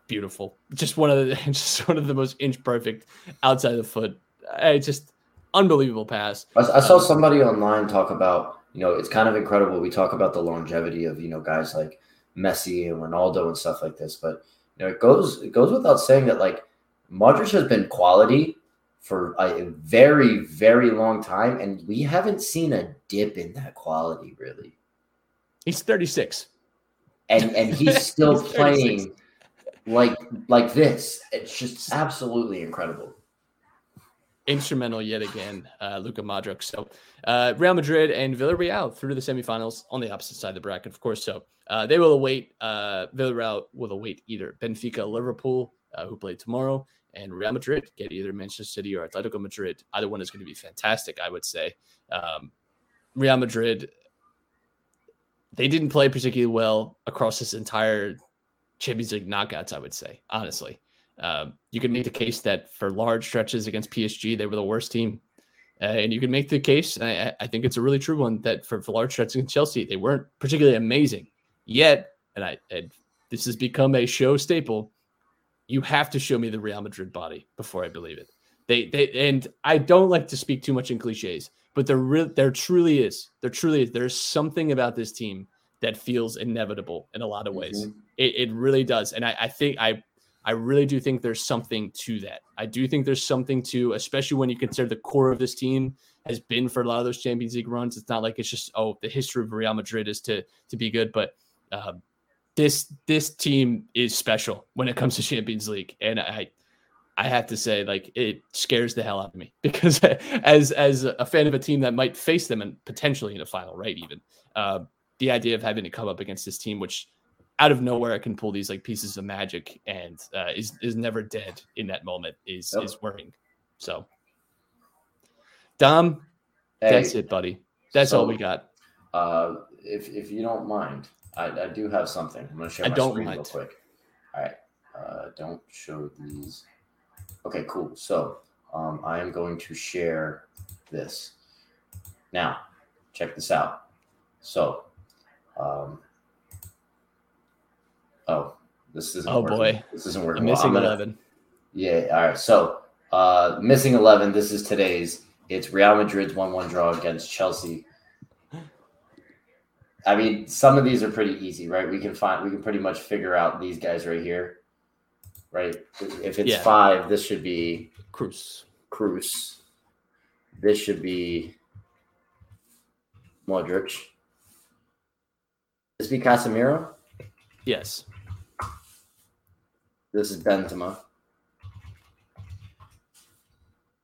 beautiful. Just one of the just one of the most inch perfect outside of the foot. I just unbelievable pass. I, I saw um, somebody online talk about, you know, it's kind of incredible. We talk about the longevity of, you know, guys like Messi and Ronaldo and stuff like this, but you know, it goes it goes without saying that like Modric has been quality for a very very long time, and we haven't seen a dip in that quality really. He's thirty-six. And and he's still he's playing like like this. It's just absolutely incredible. Instrumental yet again, uh, Luka Modric. So uh, Real Madrid and Villarreal through to the semifinals on the opposite side of the bracket, of course. So uh, they will await. Uh, Villarreal will await either Benfica, Liverpool, uh, who play tomorrow, and Real Madrid get either Manchester City or Atletico Madrid. Either one is going to be fantastic, I would say. Um, Real Madrid. They didn't play particularly well across this entire Champions League knockouts, I would say, honestly. Um, you can make the case that for large stretches against P S G, they were the worst team. Uh, and you can make the case, and I, I think it's a really true one, that for, for large stretches against Chelsea, they weren't particularly amazing. Yet, and, I, and this has become a show staple, you have to show me the Real Madrid body before I believe it. They they and I don't like to speak too much in cliches, but there re- there truly is there truly is there's something about this team that feels inevitable in a lot of ways. Mm-hmm. It it really does, and I, I think I I really do think there's something to that. I do think there's something to, especially when you consider the core of this team has been for a lot of those Champions League runs. It's not like it's just, oh, the history of Real Madrid is to to be good. But uh, this this team is special when it comes to Champions League. And I I have to say, like, it scares the hell out of me because as as a fan of a team that might face them and potentially in a final, right, even, uh, the idea of having to come up against this team, which out of nowhere, I can pull these like pieces of magic and uh, is is never dead in that moment is yep. is worrying. So, Dom, hey, that's it, buddy. That's so, all we got. Uh, if if you don't mind, I, I do have something. I'm going to share my screen mind. real quick. All right. Uh, don't show these. Okay, cool. So um, I am going to share this. Now, check this out. So... Um, Oh, this isn't. Oh working. boy, this isn't working. I'm missing well. I'm eleven. Gonna, yeah, all right. So, uh, missing eleven. This is today's. It's Real Madrid's one-one draw against Chelsea. I mean, some of these are pretty easy, right? We can find. We can pretty much figure out these guys right here, right? If it's yeah. five, this should be Cruz. Cruz. This should be Modric. This be Casemiro. Yes. This is Benzema.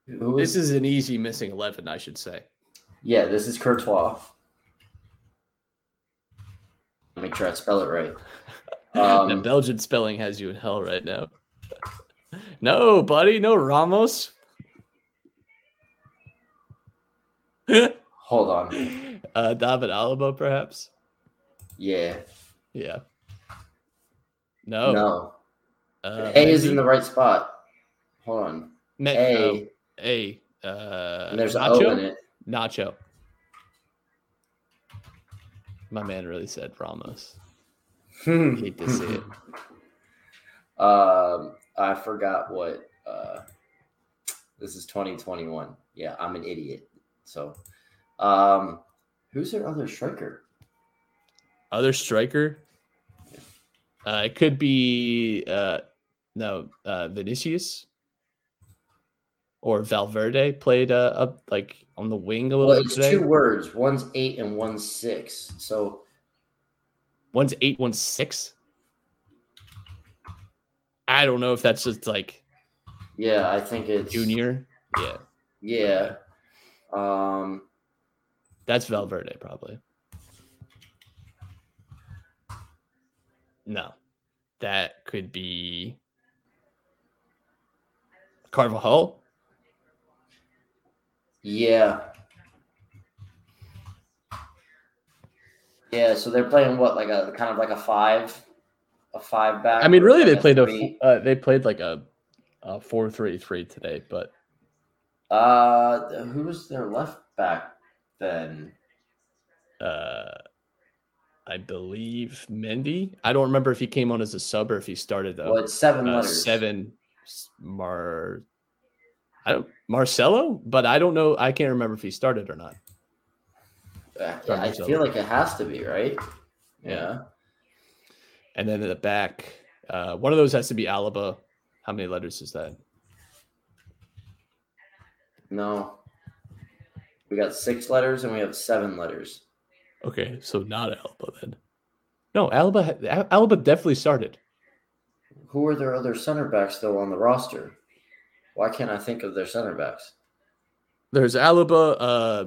Who is, this is an easy missing eleven, I should say. Yeah, this is Courtois. Make sure I spell it right. Um, the Belgian spelling has you in hell right now. No, buddy, no Ramos. Hold on. Uh, David Alaba, perhaps? Yeah. Yeah. No. No. Uh, A is in the right spot. Hold on. Me- A. Oh, A. Uh, and there's an O in it. Nacho. My man really said Ramos. I hate to see it. Um, I forgot what. Uh, this is twenty twenty-one. Yeah, I'm an idiot. So, um, who's their other striker? Other striker? Uh, it could be uh, no uh, Vinicius or Valverde played uh, up like on the wing a little well, bit. It's today. Two words. One's eight and one's six. So one's eight, one's six. I don't know if that's just like. Yeah, I think it's Junior. Yeah. Yeah. Um, that's Valverde probably. No, that could be Carvajal. Yeah. Yeah, so they're playing what, like a kind of like a five, a five back. I mean, really, they played a uh, they played like a, a four three three today, but uh, who was their left back then? Uh. I believe Mendy. I don't remember if he came on as a sub or if he started though. Well, it's seven uh, letters. Seven, Mar. I don't Marcelo, but I don't know. I can't remember if he started or not. Yeah, I feel like it has to be right. Yeah. yeah. And then in the back, uh, one of those has to be Alaba. How many letters is that? No. We got six letters and we have seven letters. Okay, so not Alba then. No, Alba Alba definitely started. Who are their other center backs, though, on the roster? Why can't I think of their center backs? There's Alba. Uh,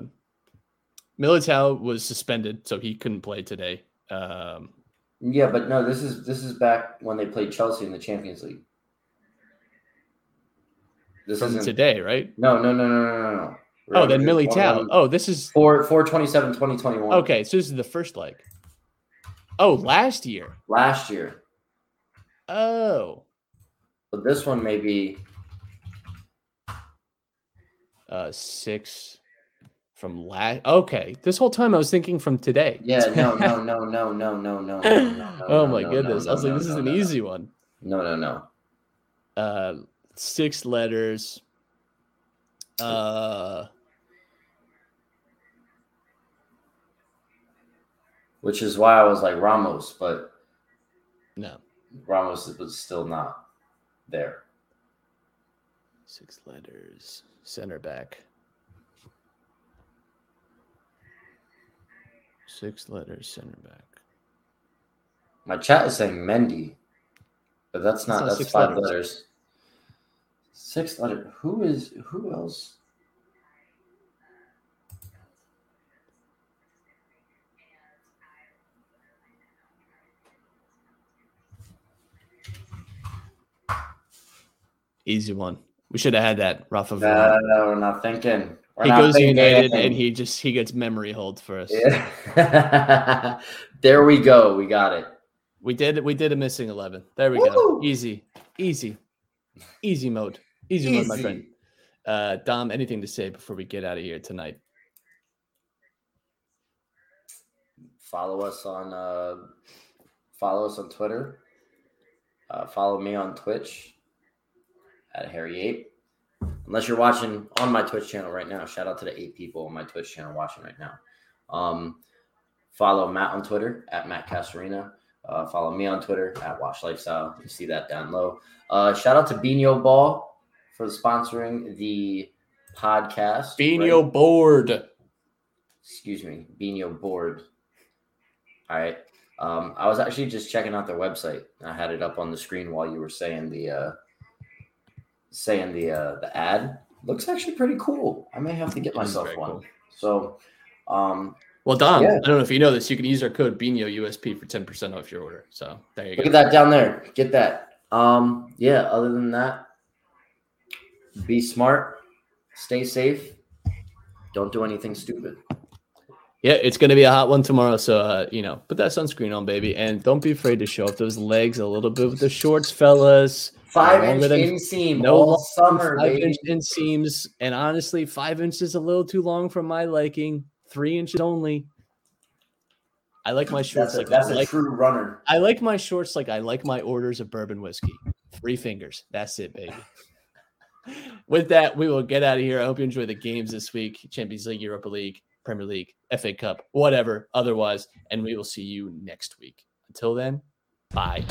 Militao was suspended, so he couldn't play today. Um, yeah, but no, this is this is back when they played Chelsea in the Champions League. This isn't today, right? No, no, no, no, no, no, no. Oh, then Militao. Oh, this is four twenty-seven twenty twenty-one. Okay, so this is the first leg. Oh, last year. Last year. Oh. But this one may be uh, six from last. Okay, this whole time I was thinking from today. Yeah, no, no, no, no, no, no, no, no. Oh my goodness! I was like, this is an easy one. No, no, no. Uh, six letters. Uh, which is why I was like Ramos, but no, Ramos was still not. there. Six letters. Center back. Six letters. Center back. My chat is saying Mendy, but that's not. That's, not that's five letters. letters. Six letter. Who is? Who else? Easy one. We should have had that. Rafa. No, no, we're not thinking. We're he not goes thinking United, anything. And he just he gets memory hold for us. Yeah. There we go. We got it. We did. We did a missing eleven. There we Woo! go. Easy, easy, easy mode. Easy, easy mode, my friend. Uh, Dom, anything to say before we get out of here tonight? Follow us on. Uh, follow us on Twitter. Uh, follow me on Twitch. At Harry Ape, unless you're watching on my Twitch channel right now. Shout out to the eight people on my Twitch channel watching right now. Um, follow Matt on Twitter at Matt Casarina. Uh, follow me on Twitter at Wash Lifestyle. You see that down low. Uh, shout out to Binho Ball for sponsoring the podcast. Binho right? Board. Excuse me, Binho Board. All right. Um, I was actually just checking out their website. I had it up on the screen while you were saying the. Uh, saying the uh the ad looks actually pretty cool. I may have to get myself one. Cool. So um well Dom, yeah. I don't know if you know this, you can use our code Binho U S P for ten percent off your order. So there you Look go. Look at that down there. Get that. Um yeah, other than that, be smart, stay safe, don't do anything stupid. Yeah, it's going to be a hot one tomorrow, so, uh, you know, put that sunscreen on, baby, and don't be afraid to show off those legs a little bit with the shorts, fellas. Five-inch inseam no all summer, five baby. Five-inch inseams, and honestly, five inches is a little too long for my liking. Three inches only. I like my shorts. That's a, like that's I a like, true runner. I like my shorts like I like my orders of bourbon whiskey. Three fingers. That's it, baby. With that, we will get out of here. I hope you enjoy the games this week. Champions League, Europa League, Premier League, F A Cup, whatever, otherwise, and we will see you next week. Until then, bye.